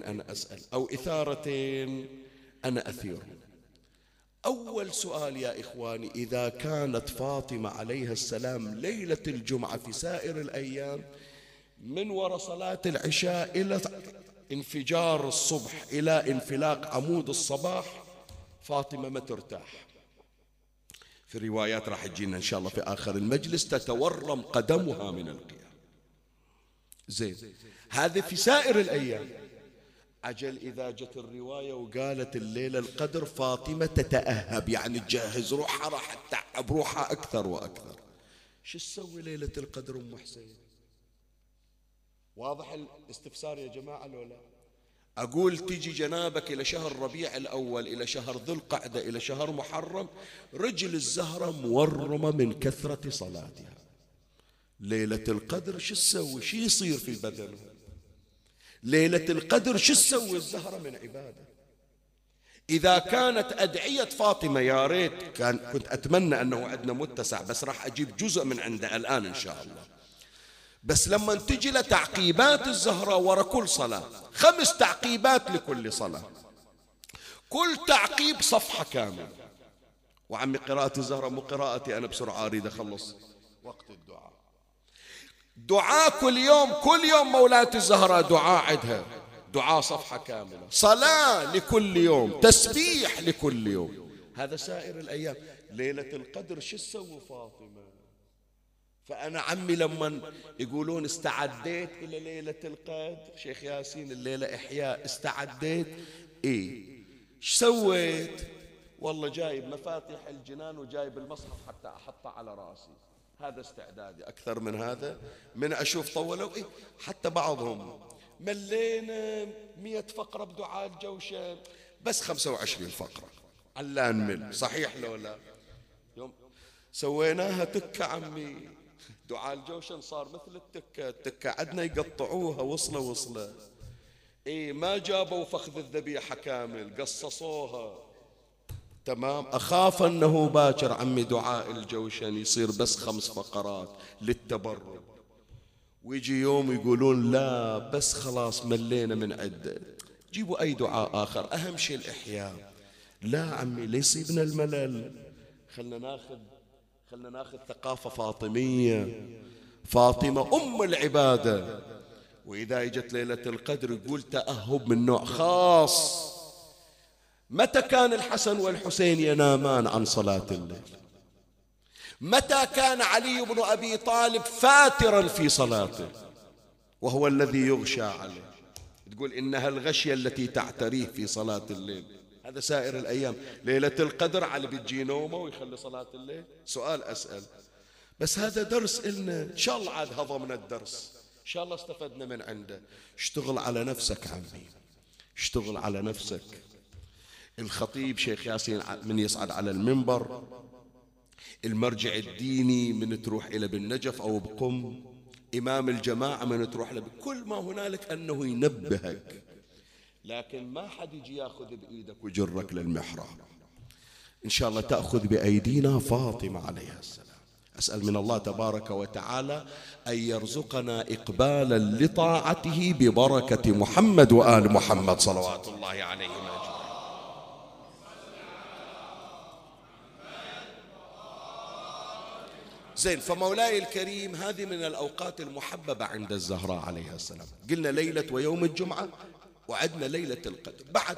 أنا أسأل، أو إثارتين أنا أثيرهم. أول سؤال يا إخواني، إذا كانت فاطمة عليها السلام ليلة الجمعة في سائر الأيام من وراء صلاة العشاء إلى انفجار الصبح، إلى انفلاق عمود الصباح، فاطمة ما ترتاح. في الروايات راح تجينا إن شاء الله في آخر المجلس، تتورم قدمها من القيام. زين، هذا في سائر الأيام. عجل إذا جت الرواية وقالت الليلة القدر، فاطمة تتأهب، يعني تجهز روحها، راح تتعب روحها أكثر وأكثر. شو تسوي ليلة القدر أم حسين؟ واضح الاستفسار يا جماعة لو لا؟ أقول تجي جنابك إلى شهر ربيع الأول، إلى شهر ذي القعدة، إلى شهر محرم، رجل الزهرة مورمة من كثرة صلاتها. ليلة القدر شو تسوي؟ شو يصير في بدنها؟ ليلة القدر شو تسوي الزهرة من عبادة؟ إذا كانت أدعية فاطمة، يا ريت كنت أتمنى أنه عندنا متسع، بس راح أجيب جزء من عنده الآن إن شاء الله. بس لما تجي لتعقيبات الزهرة ورا كل صلاة، 5 تعقيبات لكل صلاة، كل تعقيب صفحة كاملة. وعمي قراءة الزهرة مو قراءتي أنا، بسرعة أريد أخلص وقت الدعاء. دعاء كل يوم مولاة الزهراء دعاء عندها، دعاء صفحة كاملة، صلاة لكل يوم، تسبيح لكل يوم. هذا سائر الأيام. ليلة القدر شو تسوي فاطمة؟ فأنا عمي لما يقولون استعديت إلى ليلة القدر، شيخ ياسين الليلة إحياء، استعديت إيه؟ شو سويت؟ والله جايب مفاتيح الجنان وجايب المصحف حتى أحطه على رأسي، هذا استعدادي. أكثر من هذا من أشوف طولوا. إيه حتى بعضهم ملينا 100 فقرة بدعاء الجوشن، بس 25 فقرة على نمل، صحيح لولا؟ يوم سويناها تكة عمي، دعاء الجوشن صار مثل التكة عدنا يقطعوها وصلة. إيه ما جابوا فخذ الذبيحة كامل، قصصوها. تمام، أخاف أنه باكر عمي دعاء الجوشن يصير بس 5 فقرات للتبرد، ويجي يوم يقولون لا بس خلاص ملينا من عدة، جيبوا أي دعاء آخر، أهم شيء الإحياء. لا عمي، ليصيبنا الملل، خلنا ناخذ ثقافة فاطمية. فاطمة أم العبادة، وإذا إجت ليلة القدر يقول تأهب من نوع خاص. متى كان الحسن والحسين ينامان عن صلاة الليل؟ متى كان علي بن أبي طالب فاترا في صلاته؟ وهو الذي يغشى عليه. تقول إنها الغشية التي تعتريه في صلاة الليل. هذا سائر الأيام، ليلة القدر على بيجي نومه ويخلي صلاة الليل. سؤال أسأل، بس هذا درس إلنا، إن شاء الله عاد هضمنا الدرس، إن شاء الله استفدنا من عنده. اشتغل على نفسك عمي، اشتغل على نفسك. الخطيب شيخ ياسين من يصعد على المنبر، المرجع الديني من تروح إلى بالنجف أو بقم، إمام الجماعة من تروح له، كل ما هنالك أنه ينبهك، لكن ما حد يجي ياخذ بإيدك ويجرك للمحراب. إن شاء الله تأخذ بأيدينا فاطمة عليها السلام. أسأل من الله تبارك وتعالى أن يرزقنا إقبالا لطاعته ببركة محمد وآل محمد صلوات الله عليهم أجمعين. زين، فمولاي الكريم هذه من الأوقات المحببة عند الزهراء عليها السلام. قلنا ليلة ويوم الجمعة، وعدنا ليلة القدر. بعد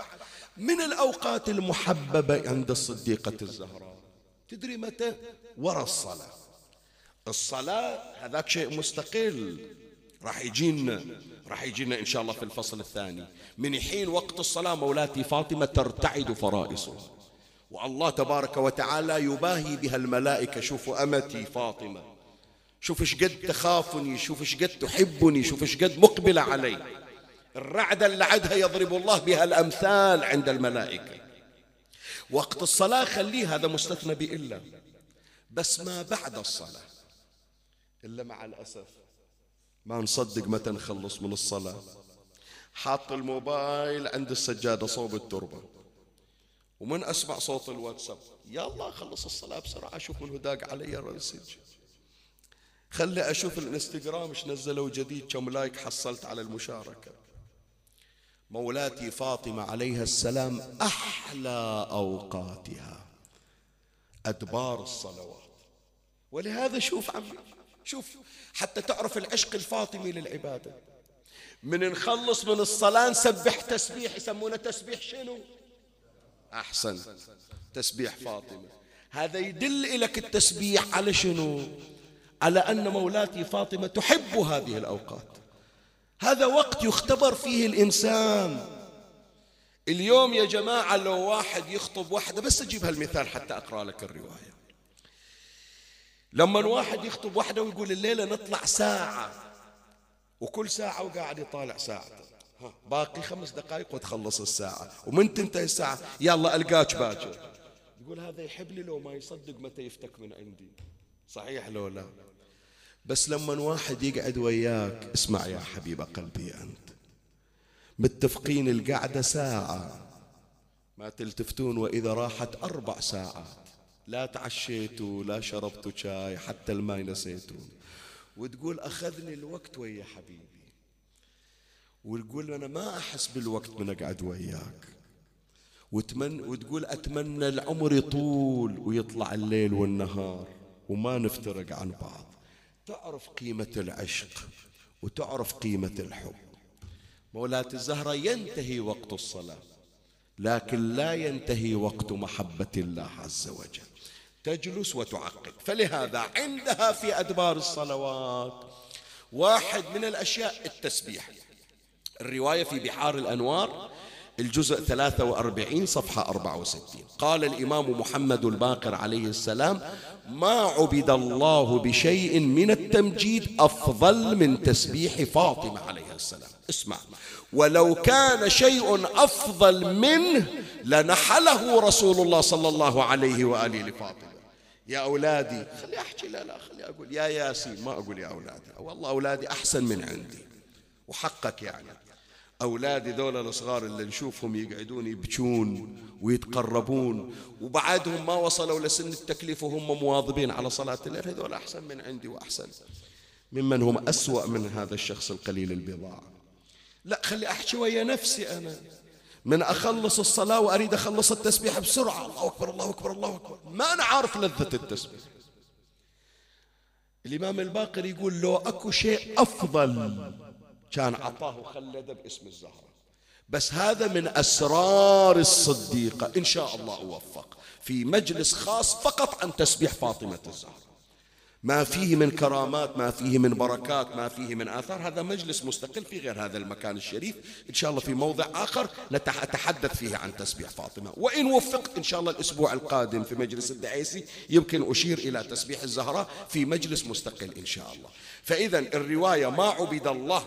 من الأوقات المحببة عند الصديقة الزهراء تدري متى؟ ورا الصلاة. الصلاة هذاك شيء مستقل، راح يجينا إن شاء الله في الفصل الثاني. من حين وقت الصلاة مولاتي فاطمة ترتعد فرائصها، والله تبارك وتعالى يباهي بها الملائكة. شوفوا أمتي فاطمة، شوف إيش قد تخافني، شوف إيش قد تحبني، شوف إيش قد مقبلة علي. الرعدة اللي عدها يضرب الله بها الأمثال عند الملائكة. وقت الصلاة خليه، هذا مستثنى بإلا. بس ما بعد الصلاة، إلا مع الأسف ما نصدق متى نخلص من الصلاة. حاط الموبايل عند السجادة صوب التربة، ومن أسمع صوت الواتساب يا الله خلص الصلاة بسرعة، أشوف من هداق علي رسج، خلي أشوف الانستغرام إيش نزلوا جديد، كم لايك حصلت على المشاركة. مولاتي فاطمة عليها السلام أحلى أوقاتها أدبار الصلوات. ولهذا شوف عمي، شوف حتى تعرف العشق الفاطمي للعبادة. من نخلص من الصلاة نسبح تسبيح، يسمونه تسبيح شنو؟ أحسن، تسبيح فاطمة. هذا يدل إليك التسبيح على شنو؟ على أن مولاتي فاطمة تحب هذه الأوقات. هذا وقت يختبر فيه الإنسان. اليوم يا جماعة لو واحد يخطب واحدة، بس أجيب هالمثال حتى أقرأ لك الرواية. لما واحد يخطب واحدة ويقول الليلة نطلع ساعة، وكل ساعة وقاعد يطالع ساعة، باقي 5 دقائق وتخلص الساعة، ومن تنتهي الساعة يلا ألقاك باكر، يقول هذا يحب لي لو ما يصدق متى يفتك من عندي. صحيح لو لا؟ بس لما واحد يقعد وياك، اسمع يا حبيب قلبي، أنت متفقين القعدة ساعة، ما تلتفتون، وإذا راحت 4 ساعات، لا تعشيتوا لا شربتوا شاي، حتى الماي نسيتون، وتقول أخذني الوقت ويا حبيبي، وتقول أنا ما أحس بالوقت من أقعد وياك، وتقول أتمنى العمر يطول ويطلع الليل والنهار وما نفترق عن بعض. تعرف قيمة العشق وتعرف قيمة الحب. مولات الزهرة ينتهي وقت الصلاة، لكن لا ينتهي وقت محبة الله عز وجل. تجلس وتعقد. فلهذا عندها في أدبار الصلوات واحد من الأشياء التسبيح. الرواية في بحار الأنوار الجزء 43 صفحة 64، قال الإمام محمد الباقر عليه السلام: ما عبد الله بشيء من التمجيد أفضل من تسبيح فاطمة عليها السلام. اسمع، ولو كان شيء أفضل منه لنحله رسول الله صلى الله عليه وآله لفاطمة. يا أولادي، خلي أحكي، لا خلي أقول يا ياسين، ما أقول يا أولادي، والله أولادي أحسن من عندي، وحقك يعني. أولادي ذولا الصغار اللي نشوفهم يقعدون يبكون ويتقربون وبعدهم ما وصلوا لسن التكليف وهم مواظبين على صلاة الليل، هذول أحسن من عندي وأحسن ممن هم أسوأ من هذا الشخص القليل البضاعة. لا، خلي أحكي ويا نفسي أنا، من أخلص الصلاة وأريد أخلص التسبيح بسرعة، الله أكبر الله أكبر الله أكبر، ما أنا عارف لذة التسبيح. الإمام الباقر يقول لو أكو شيء أفضل كان عطاه وخلده باسم الزهرة. بس هذا من أسرار الصديقة، إن شاء الله أوفق في مجلس خاص فقط عن تسبيح فاطمة الزهرة. ما فيه من كرامات، ما فيه من بركات، ما فيه من آثار. هذا مجلس مستقل في غير هذا المكان الشريف، إن شاء الله في موضع آخر نتحدث فيه عن تسبيح فاطمة. وإن وفقت إن شاء الله الأسبوع القادم في مجلس الدعيسي يمكن أشير إلى تسبيح الزهراء في مجلس مستقل إن شاء الله. فإذا الرواية ما عبد الله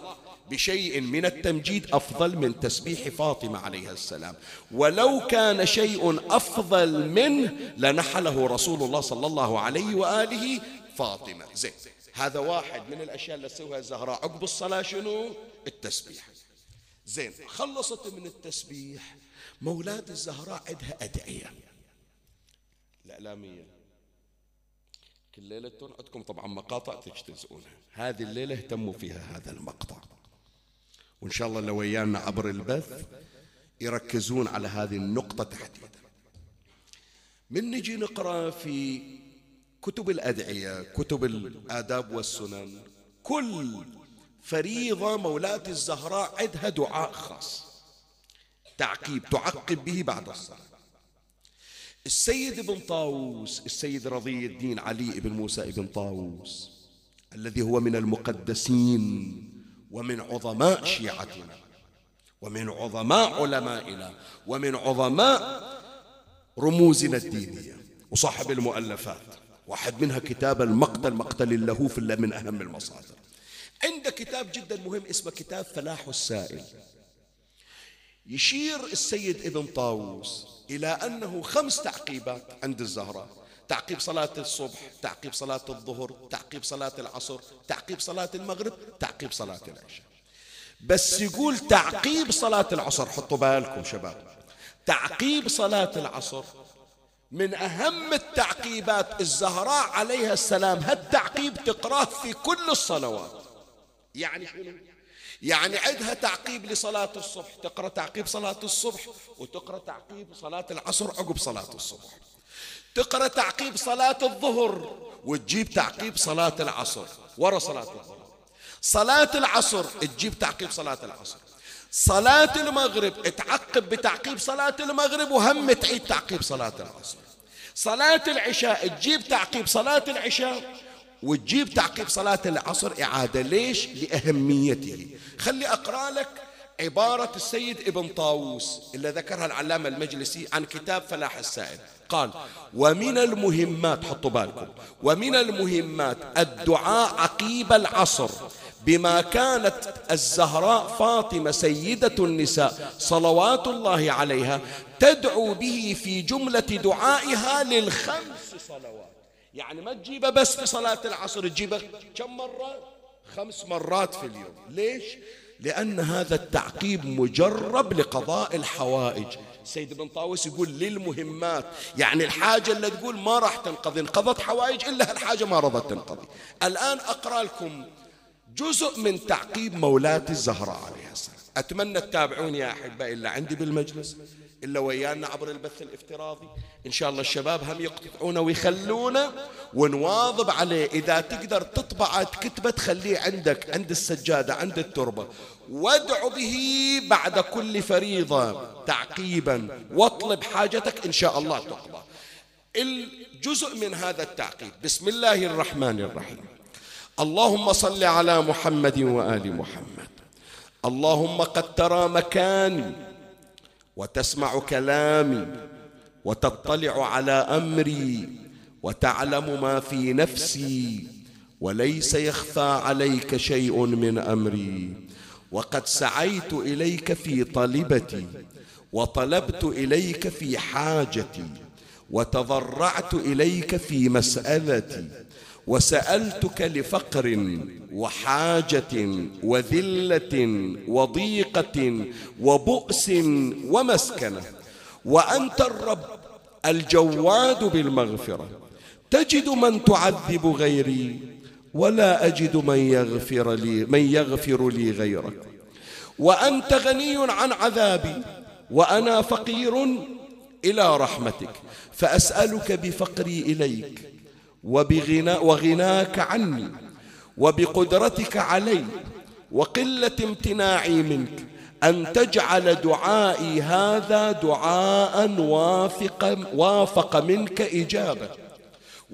بشيء من التمجيد أفضل من تسبيح فاطمة عليها السلام، ولو كان شيء أفضل منه لنحله رسول الله صلى الله عليه وآله فاطمة. زين، هذا واحد من الأشياء اللي تسويها الزهراء عقب الصلاة، شنو؟ التسبيح. زين، خلصت من التسبيح. مولات الزهراء عندها أدعية الإعلامية كل ليلة عندكم طبعا مقاطع تجتزئونها، هذه الليلة اهتموا فيها هذا المقطع، وإن شاء الله لو ويانا عبر البث يركزون على هذه النقطة تحديدا. من نجي نقرأ في كتب الأدعية، كتب الآداب والسنن، كل فريضة مولاة الزهراء عندها دعاء خاص تعقب به بعد الصلاة. السيد ابن طاووس، السيد رضي الدين علي بن موسى بن طاووس الذي هو من المقدسين ومن عظماء شيعتنا ومن عظماء علمائنا ومن عظماء رموزنا الدينية، وصاحب المؤلفات، واحد منها كتاب المقتل، مقتل اللهوف، اللي من أهم المصادر. عنده كتاب جدا مهم اسمه كتاب فلاح السائل. يشير السيد ابن طاووس إلى أنه 5 تعقيبات عند الزهراء: تعقيب صلاة الصبح، تعقيب صلاة الظهر، تعقيب صلاة العصر، تعقيب صلاة المغرب، تعقيب صلاة العشاء. بس يقول تعقيب صلاة العصر، حطوا بالكم شباب، تعقيب صلاة العصر من أهم التعقيبات. الزهراء عليها السلام هالتعقيب تقراه في كل الصلوات. يعني عندها تعقيب لصلاة الصبح، تقرأ تعقيب صلاة الصبح، وتقرأ تعقيب صلاة العصر عقب صلاة الصبح، تقرأ تعقيب صلاة الظهر، وتجيب تعقيب صلاة العصر ورا صلاة الظهر، صلاة العصر تجيب تعقيب صلاة العصر، صلاة المغرب تعقب بتعقيب صلاة المغرب وهم تعيد تعقيب صلاة العصر، صلاة العشاء تجيب تعقيب صلاة العشاء وتجيب تعقيب صلاة العصر إعادة. ليش؟ لأهميته. خلي أقرأ لك عبارة السيد ابن طاووس اللي ذكرها العلامة المجلسي عن كتاب فلاح السائل. قال: ومن المهمات، حطوا بالكم، ومن المهمات الدعاء عقيب العصر، بما كانت الزهراء فاطمة سيدة النساء صلوات الله عليها تدعو به في جملة دعائها للخمس صلوات. يعني ما تجيبه بس في صلاة العصر، تجيبه كم مرة؟ 5 مرات في اليوم. ليش؟ لأن هذا التعقيب مجرب لقضاء الحوائج. سيد ابن طاووس يقول للمهمات، يعني الحاجة اللي تقول ما راح تنقضي، انقضت حوائج إلا هالحاجة ما رضت تنقضي. الآن أقرأ لكم جزء من تعقيب مولاة الزهراء عليها السلام. أتمنى تتابعون يا أحبائي، إلا عندي بالمجلس إلا ويانا عبر البث الافتراضي. إن شاء الله الشباب هم يقطعونا ويخلونا ونواظب عليه. إذا تقدر تطبعه تكتبه تخليه عندك عند السجادة عند التربة، وادعو به بعد كل فريضة تعقيبا واطلب حاجتك إن شاء الله تقضى. الجزء من هذا التعقيب: بسم الله الرحمن الرحيم، اللهم صل على محمد وآل محمد، اللهم قد ترى مكاني وتسمع كلامي وتطلع على أمري وتعلم ما في نفسي وليس يخفى عليك شيء من أمري، وقد سعيت إليك في طلبتي وطلبت إليك في حاجتي وتضرعت إليك في مسألتي وسألتك لفقر وحاجة وذلة وضيقة وبؤس ومسكنة، وأنت الرب الجواد بالمغفرة، تجد من تعذب غيري ولا أجد من يغفر لي غيرك، وأنت غني عن عذابي وأنا فقير إلى رحمتك، فأسألك بفقري إليك وغناك عني وبقدرتك علي وقلة امتناعي منك أن تجعل دعائي هذا دعاء وافق منك إجابة،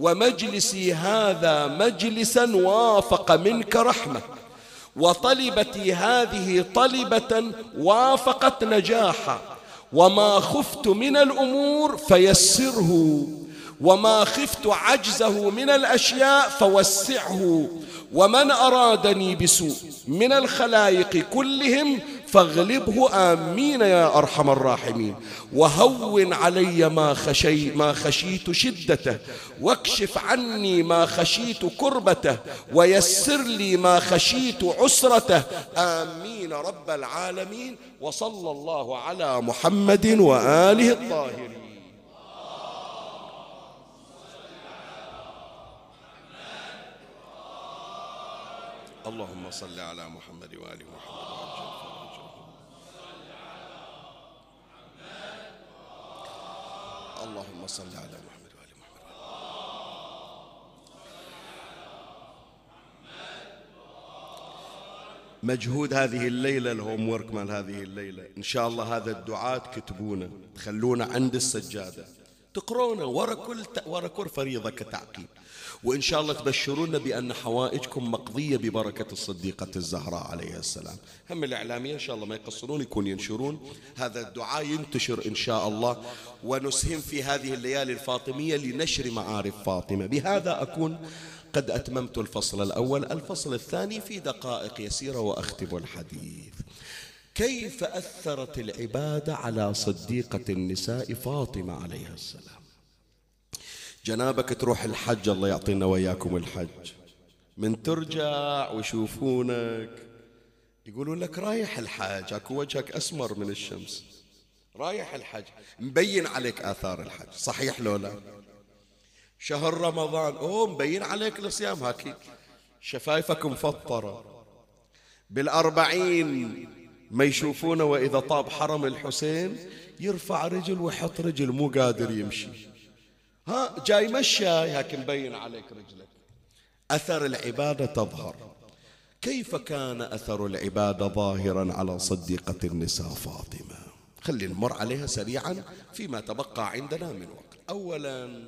ومجلسي هذا مجلسا وافق منك رحمة، وطلبتي هذه طلبة وافقت نجاحا، وما خفت من الأمور فيسره، وما خفت عجزه من الأشياء فوسعه، ومن أرادني بسوء من الخلائق كلهم فاغلبه آمين يا أرحم الراحمين. وهون علي ما خشيت شدته، واكشف عني ما خشيت كربته، ويسر لي ما خشيت عسرته، آمين رب العالمين. وصلى الله على محمد وآله الطاهرين. اللهم صل على محمد وآل محمد. اللهم صل على محمد وآل محمد. مجهود هذه الليلة، الهوم ورك مال هذه الليلة إن شاء الله، هذا الدعاء تكتبونه تخلونه عند السجادة، تقرونه ورا كل فريضة كتعقيب، وإن شاء الله تبشرونا بأن حوائجكم مقضية ببركة الصديقة الزهراء عليها السلام. هم الإعلامية إن شاء الله ما يقصرون، يكون ينشرون هذا الدعاء، ينتشر إن شاء الله، ونسهم في هذه الليالي الفاطمية لنشر معارف فاطمة. بهذا أكون قد أتممت الفصل الأول. الفصل الثاني في دقائق يسيرة وأختم الحديث. كيف أثرت العبادة على صديقة النساء فاطمة عليها السلام؟ جنابك تروح الحج، الله يعطينا وياكم الحج، من ترجع ويشوفونك يقولون لك رايح الحج، اكو وجهك أسمر من الشمس، رايح الحج، مبين عليك آثار الحج، صحيح لو لا؟ شهر رمضان، مبين عليك الصيام، هاكي شفايفك مفطرة. بال40 ما يشوفونه، وإذا طاب حرم الحسين يرفع رجل ويحط رجل، مو قادر يمشي، ها جاي مشي، هاك مبين عليك رجلك. أثر العبادة تظهر. كيف كان أثر العبادة ظاهرا على صديقة النساء فاطمة؟ خلينا نمر عليها سريعا فيما تبقى عندنا من وقت. أولا،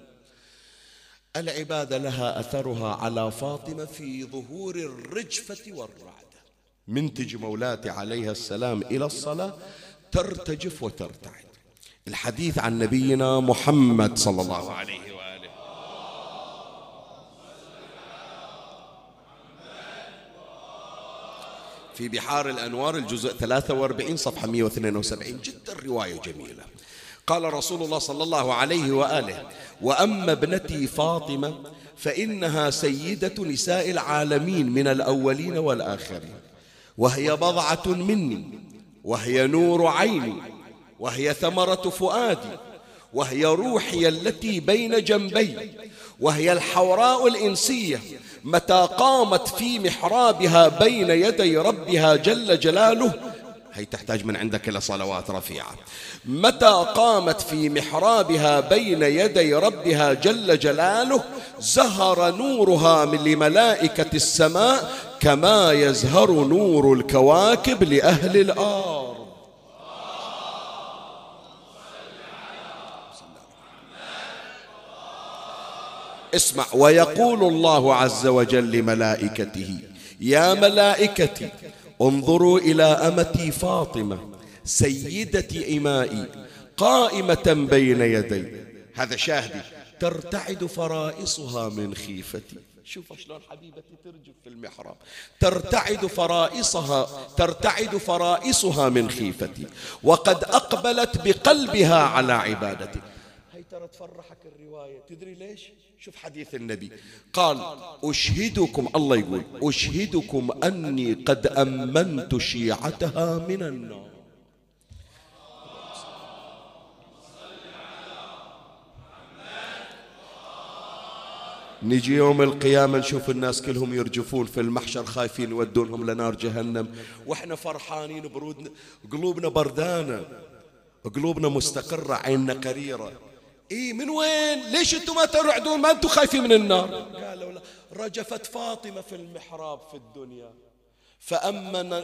العبادة لها أثرها على فاطمة في ظهور الرجفة والرعد. من تجي مولاتي عليها السلام إلى الصلاة ترتجف وترتعد. الحديث عن نبينا محمد صلى الله عليه وآله. في بحار الأنوار الجزء 43 صفحة 172، جدا رواية جميلة. قال رسول الله صلى الله عليه وآله: وأما ابنتي فاطمة فإنها سيدة نساء العالمين من الأولين والآخرين، وهي بضعة مني، وهي نور عيني، وهي ثمرة فؤادي، وهي روحي التي بين جنبي، وهي الحوراء الإنسية متى قامت في محرابها بين يدي ربها جل جلاله. هي تحتاج من عندك إلى صلوات رفيعة. متى قامت في محرابها بين يدي ربها جل جلاله زهر نورها من لملائكة السماء كما يزهر نور الكواكب لأهل الأرض. اسمع، ويقول الله عز وجل لملائكته: يا ملائكتي انظروا إلى أمتي فاطمة سيدة إمائي قائمة بين يدي، هذا شاهدي، ترتعد فرائصها من خيفتي. شوف شلون حبيبتي ترجف في المحراب، ترتعد فرائصها من خيفتي، وقد أقبلت بقلبها على عبادتي. هي ترى تفرحك الرواية، تدري ليش؟ شوف حديث النبي قال: أشهدكم، الله يقول: أشهدكم أني قد أمنت شيعتها من النار. نجي يوم القيامة نشوف الناس كلهم يرجفون في المحشر، خايفين يودونهم لنار جهنم، وإحنا فرحانين برودنا، قلوبنا بردانة، قلوبنا مستقرة، عيننا قريرة. إيه من وين؟ ليش أنتم ما ترعدون؟ ما أنتم خايفين من النار؟ قالوا: لا، رجفت فاطمة في المحراب في الدنيا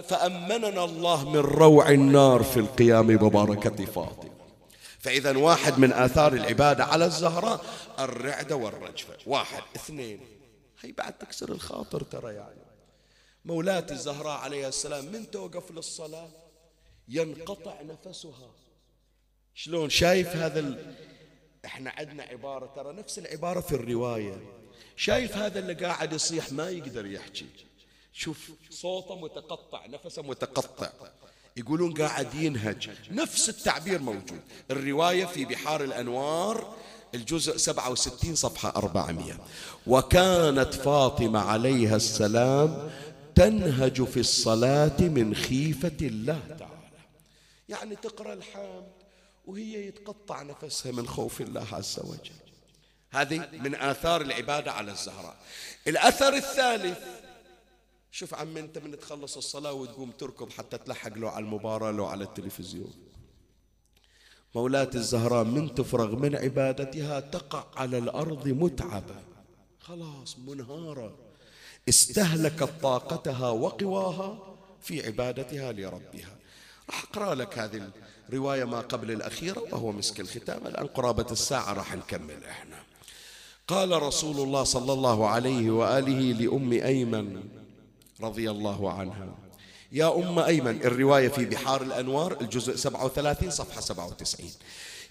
فأمننا الله من روع النار في القيام ببركة فاطمة. فإذا واحد من آثار العبادة على الزهراء الرعدة والرجفة. واحد. اثنين، هي بعد تكسر الخاطر ترى، يعني مولاتي الزهراء عليها السلام من توقف للصلاة ينقطع نفسها. شلون شايف هذا احنا عندنا عبارة ترى نفس العبارة في الرواية، شايف هذا اللي قاعد يصيح ما يقدر يحكي، شوف صوته متقطع، نفسه متقطع، يقولون قاعد ينهج. نفس التعبير موجود. الرواية في بحار الأنوار الجزء 67 صفحة 400. وكانت فاطمة عليها السلام تنهج في الصلاة من خيفة الله تعالى، يعني تقرأ الحمد وهي يتقطع نفسها من خوف الله عز وجل. هذه من آثار العبادة على الزهراء. الأثر الثالث، شوف عم انت من تخلص الصلاة وتقوم تركض حتى تلحق لو على المباراة لو على التلفزيون. مولاتي الزهراء من تفرغ من عبادتها تقع على الأرض متعبة، خلاص منهارة، استهلكت طاقتها وقواها في عبادتها لربها. راح أقرأ لك هذه الرواية ما قبل الأخيرة وهو مسك الختام، الآن قرابة الساعة راح نكمل احنا. قال رسول الله صلى الله عليه وآله لأم أيمن رضي الله عنها: يا أم أيمن، الرواية في بحار الأنوار الجزء 37 صفحة 97،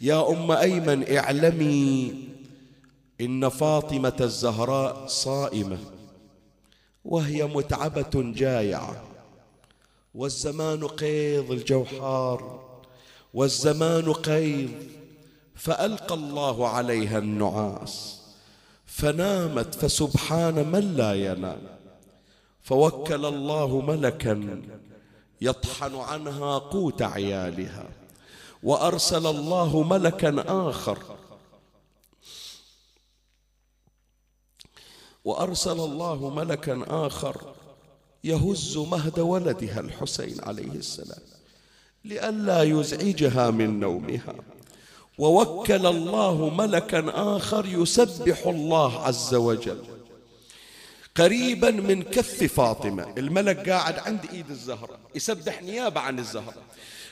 يا أم أيمن اعلمي إن فاطمة الزهراء صائمة وهي متعبة جائعة، والزمان قيض الجوحار، والزمان قيض، فألقى الله عليها النعاس فنامت، فسبحان من لا ينام، فوكل الله ملكا يطحن عنها قوت عيالها، وأرسل الله ملكا آخر، يهز مهد ولدها الحسين عليه السلام لئلا يزعجها من نومها، ووكل الله ملكا آخر يسبح الله عز وجل قريبا من كف فاطمة. الملك قاعد عند إيد الزهرة يسبح نيابة عن الزهرة،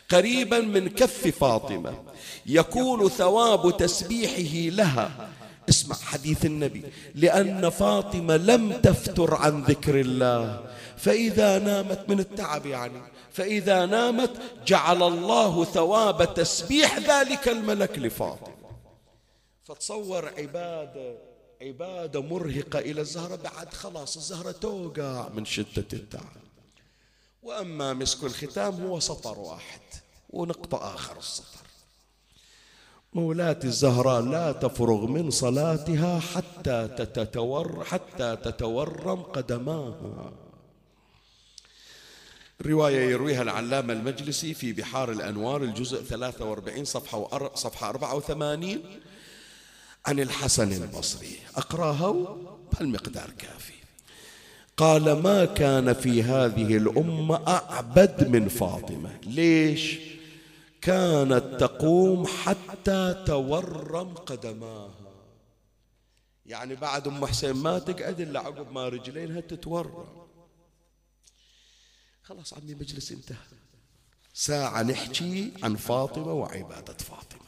قريبا من كف فاطمة يكون ثواب تسبيحه لها. اسمع حديث النبي: لأن فاطمة لم تفتر عن ذكر الله، فإذا نامت من التعب، يعني فإذا نامت جعل الله ثواب تسبيح ذلك الملك لفاطمة. فتصور عبادة مرهقة إلى الزهرة، بعد خلاص الزهرة توقع من شدة التعب. وأما مسك الختام هو سطر واحد ونقطة آخر السطر. مولاتي الزهراء لا تفرغ من صلاتها حتى تتورم قدماها. الرواية يرويها العلامة المجلسي في بحار الأنوار الجزء 43 صفحة 84 عن الحسن البصري. أقراها بالمقدار كافي. قال: ما كان في هذه الأمة أعبد من فاطمة. ليش؟ كانت تقوم حتى تورم قدماها، يعني بعد أم حسين ما تقعد إلا عقب ما رجلينها تتورم. خلاص عمي مجلس انتهى، ساعة نحكي عن فاطمة وعبادة فاطمة.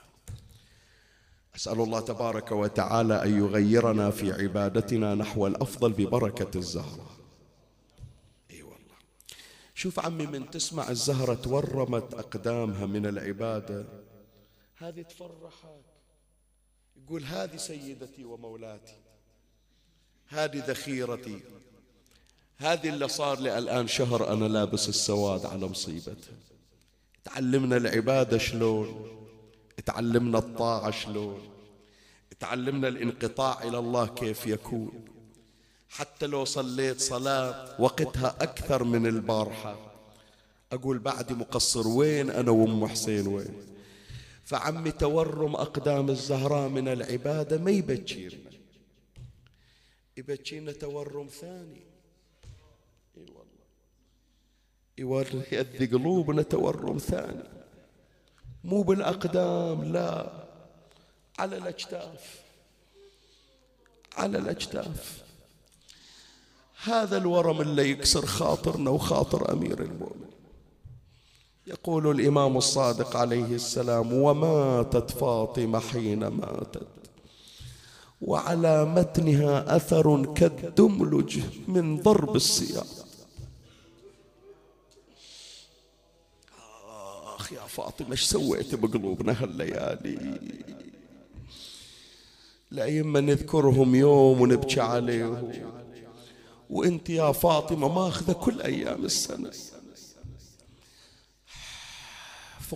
أسأل الله تبارك وتعالى أن يغيرنا في عبادتنا نحو الأفضل ببركة الزهرة. أي والله. شوف عمي من تسمع الزهرة تورمت أقدامها من العبادة، هذه تفرحك، يقول هذه سيدتي ومولاتي، هذه ذخيرتي، هذه اللي صار لي الآن شهر أنا لابس السواد على مصيبتها. تعلمنا العبادة شلون، تعلمنا الطاعة شلون، تعلمنا الانقطاع إلى الله كيف يكون. حتى لو صليت صلاة وقتها أكثر من البارحة أقول بعدي مقصر، وين أنا وأم حسين وين؟ فعمي تورم أقدام الزهراء من العبادة ما يبكينا، يبكينا تورم ثاني. إي والله، يؤذي قلوبنا تورم ثاني، مو بالأقدام، لا، على الأجتاف، على الأجتاف. هذا الورم اللي يكسر خاطرنا وخاطر أمير المؤمنين. يقول الإمام الصادق عليه السلام: وماتت فاطمة حين ماتت وعلى متنها أثر كالدملج من ضرب السياط. آخ يا فاطمة ايش سويت بقلوبنا هالليالي؟ لأيما نذكرهم يوم ونبكي عليهم، وانت يا فاطمة ماخذة كل أيام السنة.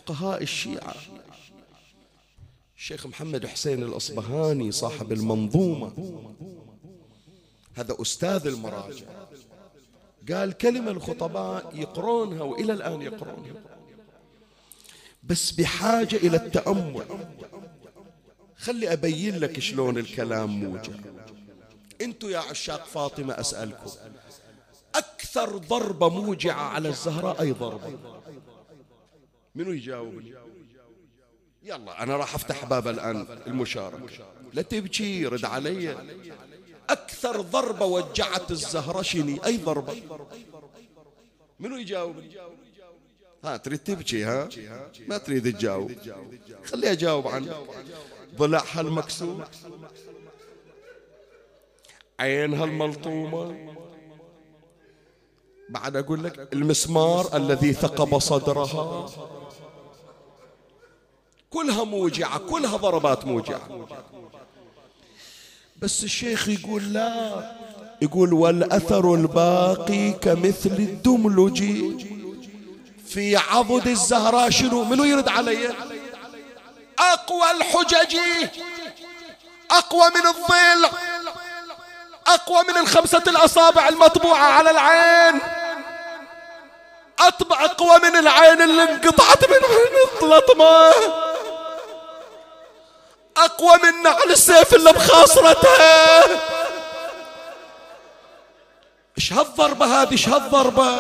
فقهاء الشيعة الشيخ محمد حسين الأصبهاني صاحب المنظومة، هذا أستاذ المراجع، قال كلمة الخطباء يقرونها وإلى الآن يقرونها، بس بحاجة إلى التأمل. خلي أبين لك شلون الكلام موجع. أنتوا يا عشاق فاطمة أسألكم، أكثر ضربة موجعة على الزهراء أي ضربة؟ منو يجاوبني؟ يلا أنا راح أفتح باب الآن المشاركة، لا تبكي، رد علي. أكثر ضربة وجعت الزهرة شني؟ أي ضربة؟ منو يجاوبني؟ ها تريد تبكي؟ ها ما تريد تجاوب؟ خليها أجاوب عنك. ضلعها المكسور، عينها الملطومة، بعد أقول لك المسمار الذي ثقب صدرها، كلها موجعة، كلها ضربات موجعة. بس الشيخ يقول لا، يقول والأثر الباقي كمثل الدملج في عضد الزهراء. شنو؟ منو يرد علي؟ أقوى الحجج، أقوى من الضلع، أقوى من الخمسة الأصابع المطبوعة على العين، أقوى من العين اللي انقطعت من الطلطمة، أقوى من نعل السيف اللي بخاصرتها. إيش هالضربة هذه؟ إيش هالضربة؟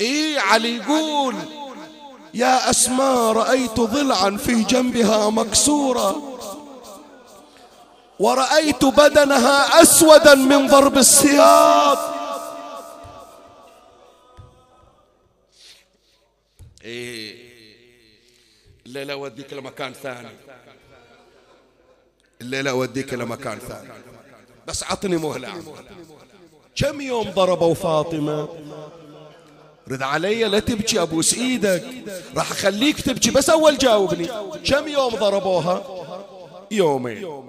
إيه علي يقول: يا أسماء رأيت ضلعا في جنبها مكسورة، ورأيت بدنها أسودا من ضرب السياط. إيه الليلة أوديك لمكان ثاني، الليلة أوديك لمكان ثاني، بس عطني مهلة. كم يوم ضربوا فاطمة؟ رد علي، لا تبكي، أبوس إيدك، راح أخليك تبكي، بس أول جاوبني، كم يوم ضربوها؟ يومين.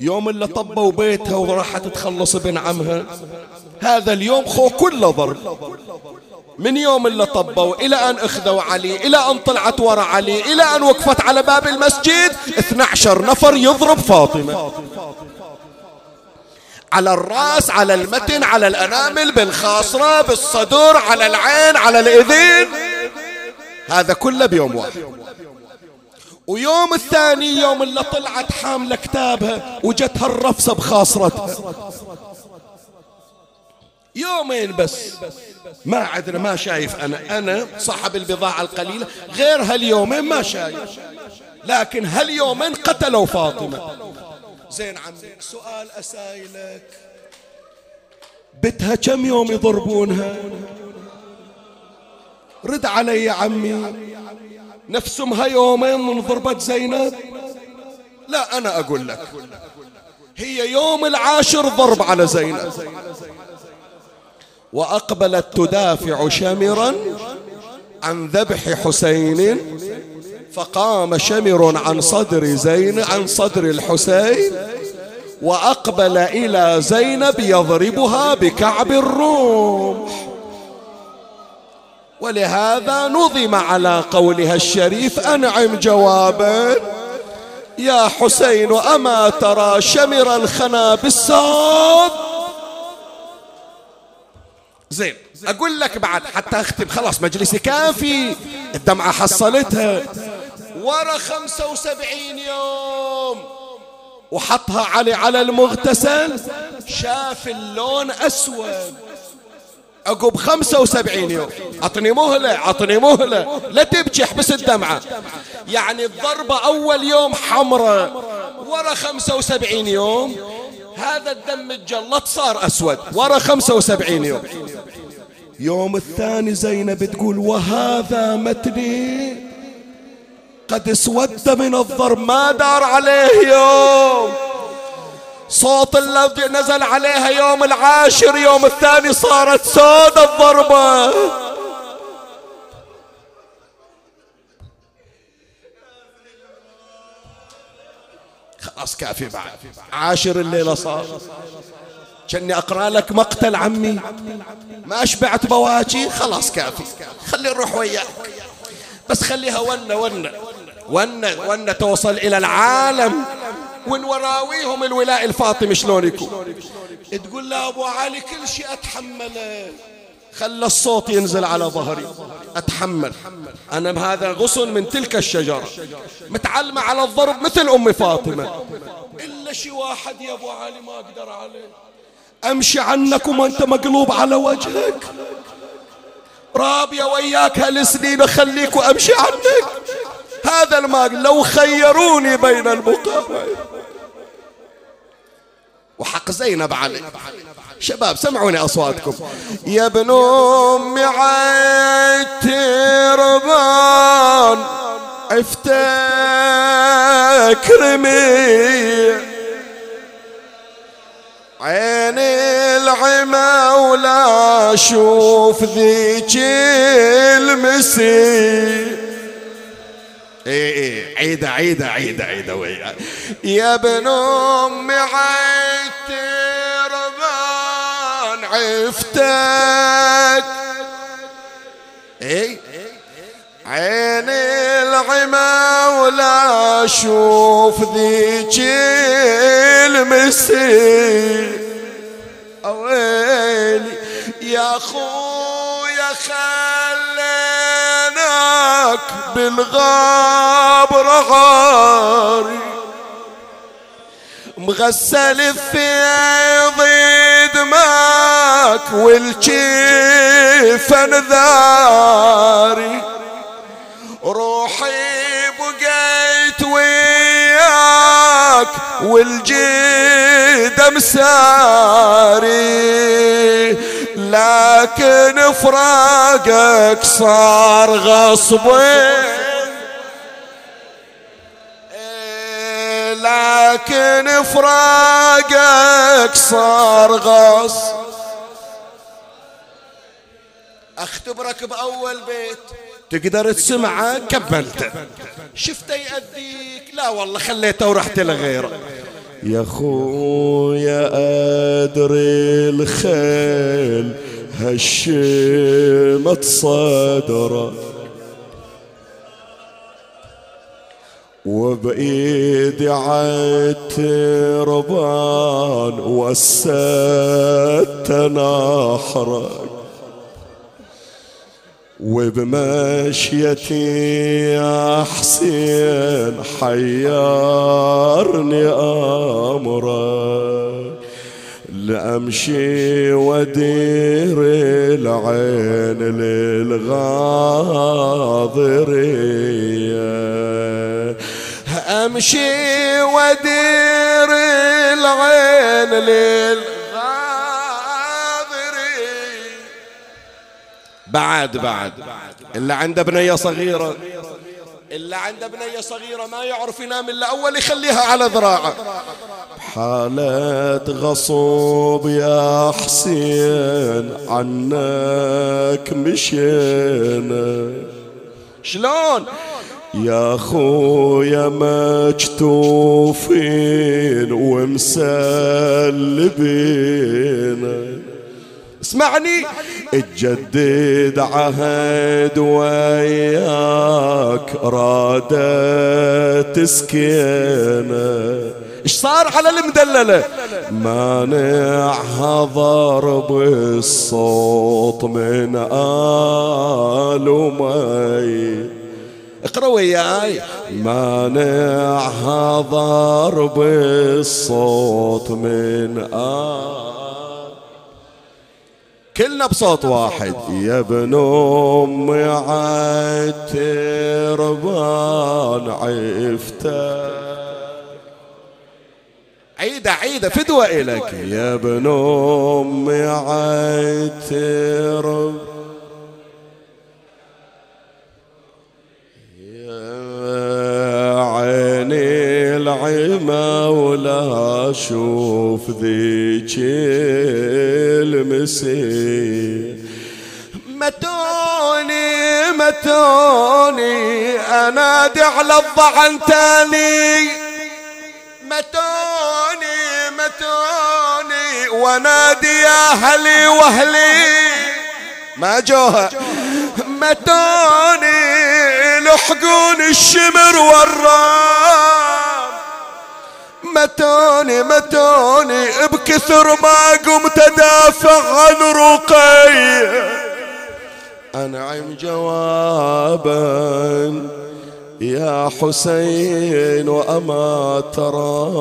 يوم اللي طبوا بيتها وراحت تخلص ابن عمها، هذا اليوم خو كله ضرب، من يوم اللي طبوا إلى أن أخذوا علي، إلى أن طلعت ورا علي، إلى أن وقفت على باب المسجد، 12 نفر يضرب فاطمة، على الرأس، على المتن، على الأنامل، بالخاصرة، بالصدور، على العين، على الإذين، هذا كله بيوم واحد. ويوم الثاني يوم اللي طلعت حاملة كتابها وجتها الرفصة بخاصرتها، يومين بس. ما عدنا، ما شايف، أنا صاحب البضاعة القليلة، غير هاليومين ما شايف، لكن هاليومين قتلوا فاطمة. زين عمي، سؤال أسائلك، بتها كم يوم يضربونها؟ رد علي يا عمي، نفسمها يومين من ضربة زينب؟ لا أنا أقول لك، هي يوم العاشر ضرب على زينب، وأقبلت تدافع شمرا عن ذبح حسين، فقام شمر عن صدر زينب، عن صدر الحسين، وأقبل إلى زينب يضربها بكعب الرمح، ولهذا نظم على قولها الشريف: أنعم جوابا يا حسين أما ترى شمر الخنا بالصاد. زين أقول لك بعد حتى أختم، خلاص مجلسي كافي، الدمعة حصلتها. ورا 75 يوم وحطها على المغتسل، شاف اللون أسود. عقب 75 يوم، عطني مهلة، عطني مهلة، لا تبكي، احبس الدمعة. يعني الضربة أول يوم حمراء، ورا 75 يوم هذا الدم الجلط صار أسود، ورا 75 يوم. يوم الثاني زينب تقول وهذا متني قد اسود من الضرب ما دار عليه يوم. صوت اللفظ نزل عليها يوم العاشر، يوم الثاني صارت سود الضربة. خلاص كافي بعد، عاشر الليلة صار. كأني أقرأ لك مقتل عمي، ما أشبعت بواجي، خلاص كافي، خلي نروح وياك، بس خليها ونة ونة ونة ونة توصل إلى العالم ونوراويهم الولاء الفاطمي شلون يكون. تقول له أبو علي كل شيء أتحمله، خلى الصوت ينزل على ظهري، أتحمل أنا بهذا غصن من تلك الشجرة، متعلمة على الضرب مثل أمي فاطمة، إلا شي واحد يا أبو علي ما أقدر عليه، أمشي عنك وأنت مقلوب على وجهك، رابية وياك هالسنين أخليك وأمشي عنك، هذا المال لو خيروني بين البقاعين. وحق زينب علي. شباب سمعوني أصواتكم. يا ابن أمي عتربان افتكرني عيني العمى ولا أشوف ذيك المسي. ايه عيدة عيدة عيدة عيدة ويا يا ابن أمي عتربان عفتك ايه عيني العمى ولا أشوف ذيك المسي. أويلي يا خويا خليناك بالغاب رغاري مغسل في دماك والجفن ذاري روحي بقيت وياك والجد مساري لكن فراقك صار غصبي لكن فراقك صار غصب. اختبرك باول بيت تقدر تسمعه كملته، شفته يأديك لا والله خليته ورحت لغيره. يا خويا أدري الخيل هشمت صدره وبإيدي عتربان وسدت نحره وبمشيتي يا حسين حيرني أمرك لأمشي ودير العين للغاضرية أمشي ودير العين للغاضرية. بعد اللي عنده بنية صغيرة ما يعرف ينام إلا أول يخليها على ذراعه. حالات غصوب يا حسين عنك مشينا شلون يا خويا مكتوفين ومسلبين. اسمعني تجدد عهد وياك رادت سكينه ايش صار على المدلله مانعها ضرب الصوت من آل ومي. اقرا وياي مانعها ضرب الصوت من آل كلنا بصوت واحد. يا ابن أمي عتربان عفتك عيدة عيدة فدوى إلك يا ابن أمي عترب يا عيني العمى ولا أشوف ذيك المسير متوني متوني أنادي على الضعن تاني متوني متوني ونادي يا أهلي وأهلي ما جوها متوني لحقون الشمر والرام متوني متوني بكثر ما قمت أدافع عن رقي أنعم جوابا يا حسين وأما ترى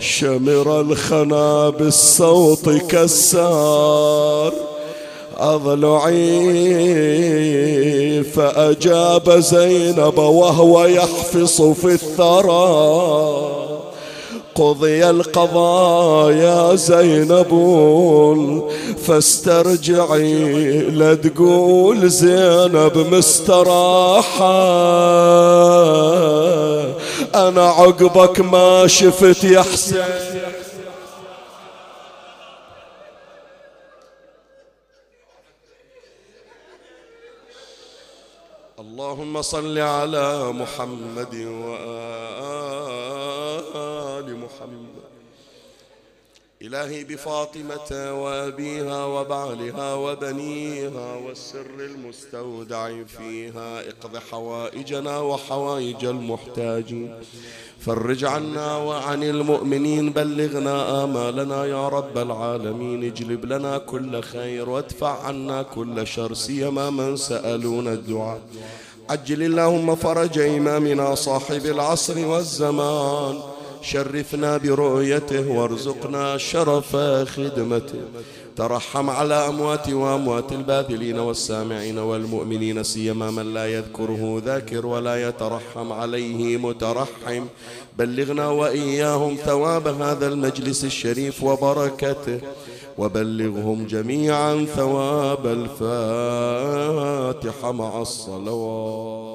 شمر الخنا بالصوت كسار أضلعي فأجاب زينب وهو يحفص في الثرى قضي القضايا زينب فاسترجعي لا تقول زينب مستراحة أنا عقبك ما شفت يا حسين اللهم صل على محمد وآل محمد إلهي بفاطمة وأبيها وبعلها وبنيها والسر المستودع فيها اقض حوائجنا وحوائج المحتاجين فرج عنا وعن المؤمنين بلغنا آمالنا يا رب العالمين اجلب لنا كل خير وادفع عنا كل شر سيما من سألون الدعاء عجل اللهم فرج إمامنا صاحب العصر والزمان شرفنا برؤيته وارزقنا شرف خدمته ترحم على أموات وأموات الباذلين والسامعين والمؤمنين سيما من لا يذكره ذاكر ولا يترحم عليه مترحم بلغنا وإياهم ثواب هذا المجلس الشريف وبركته وبلغهم جميعا ثواب الفاتحة مع الصلوات.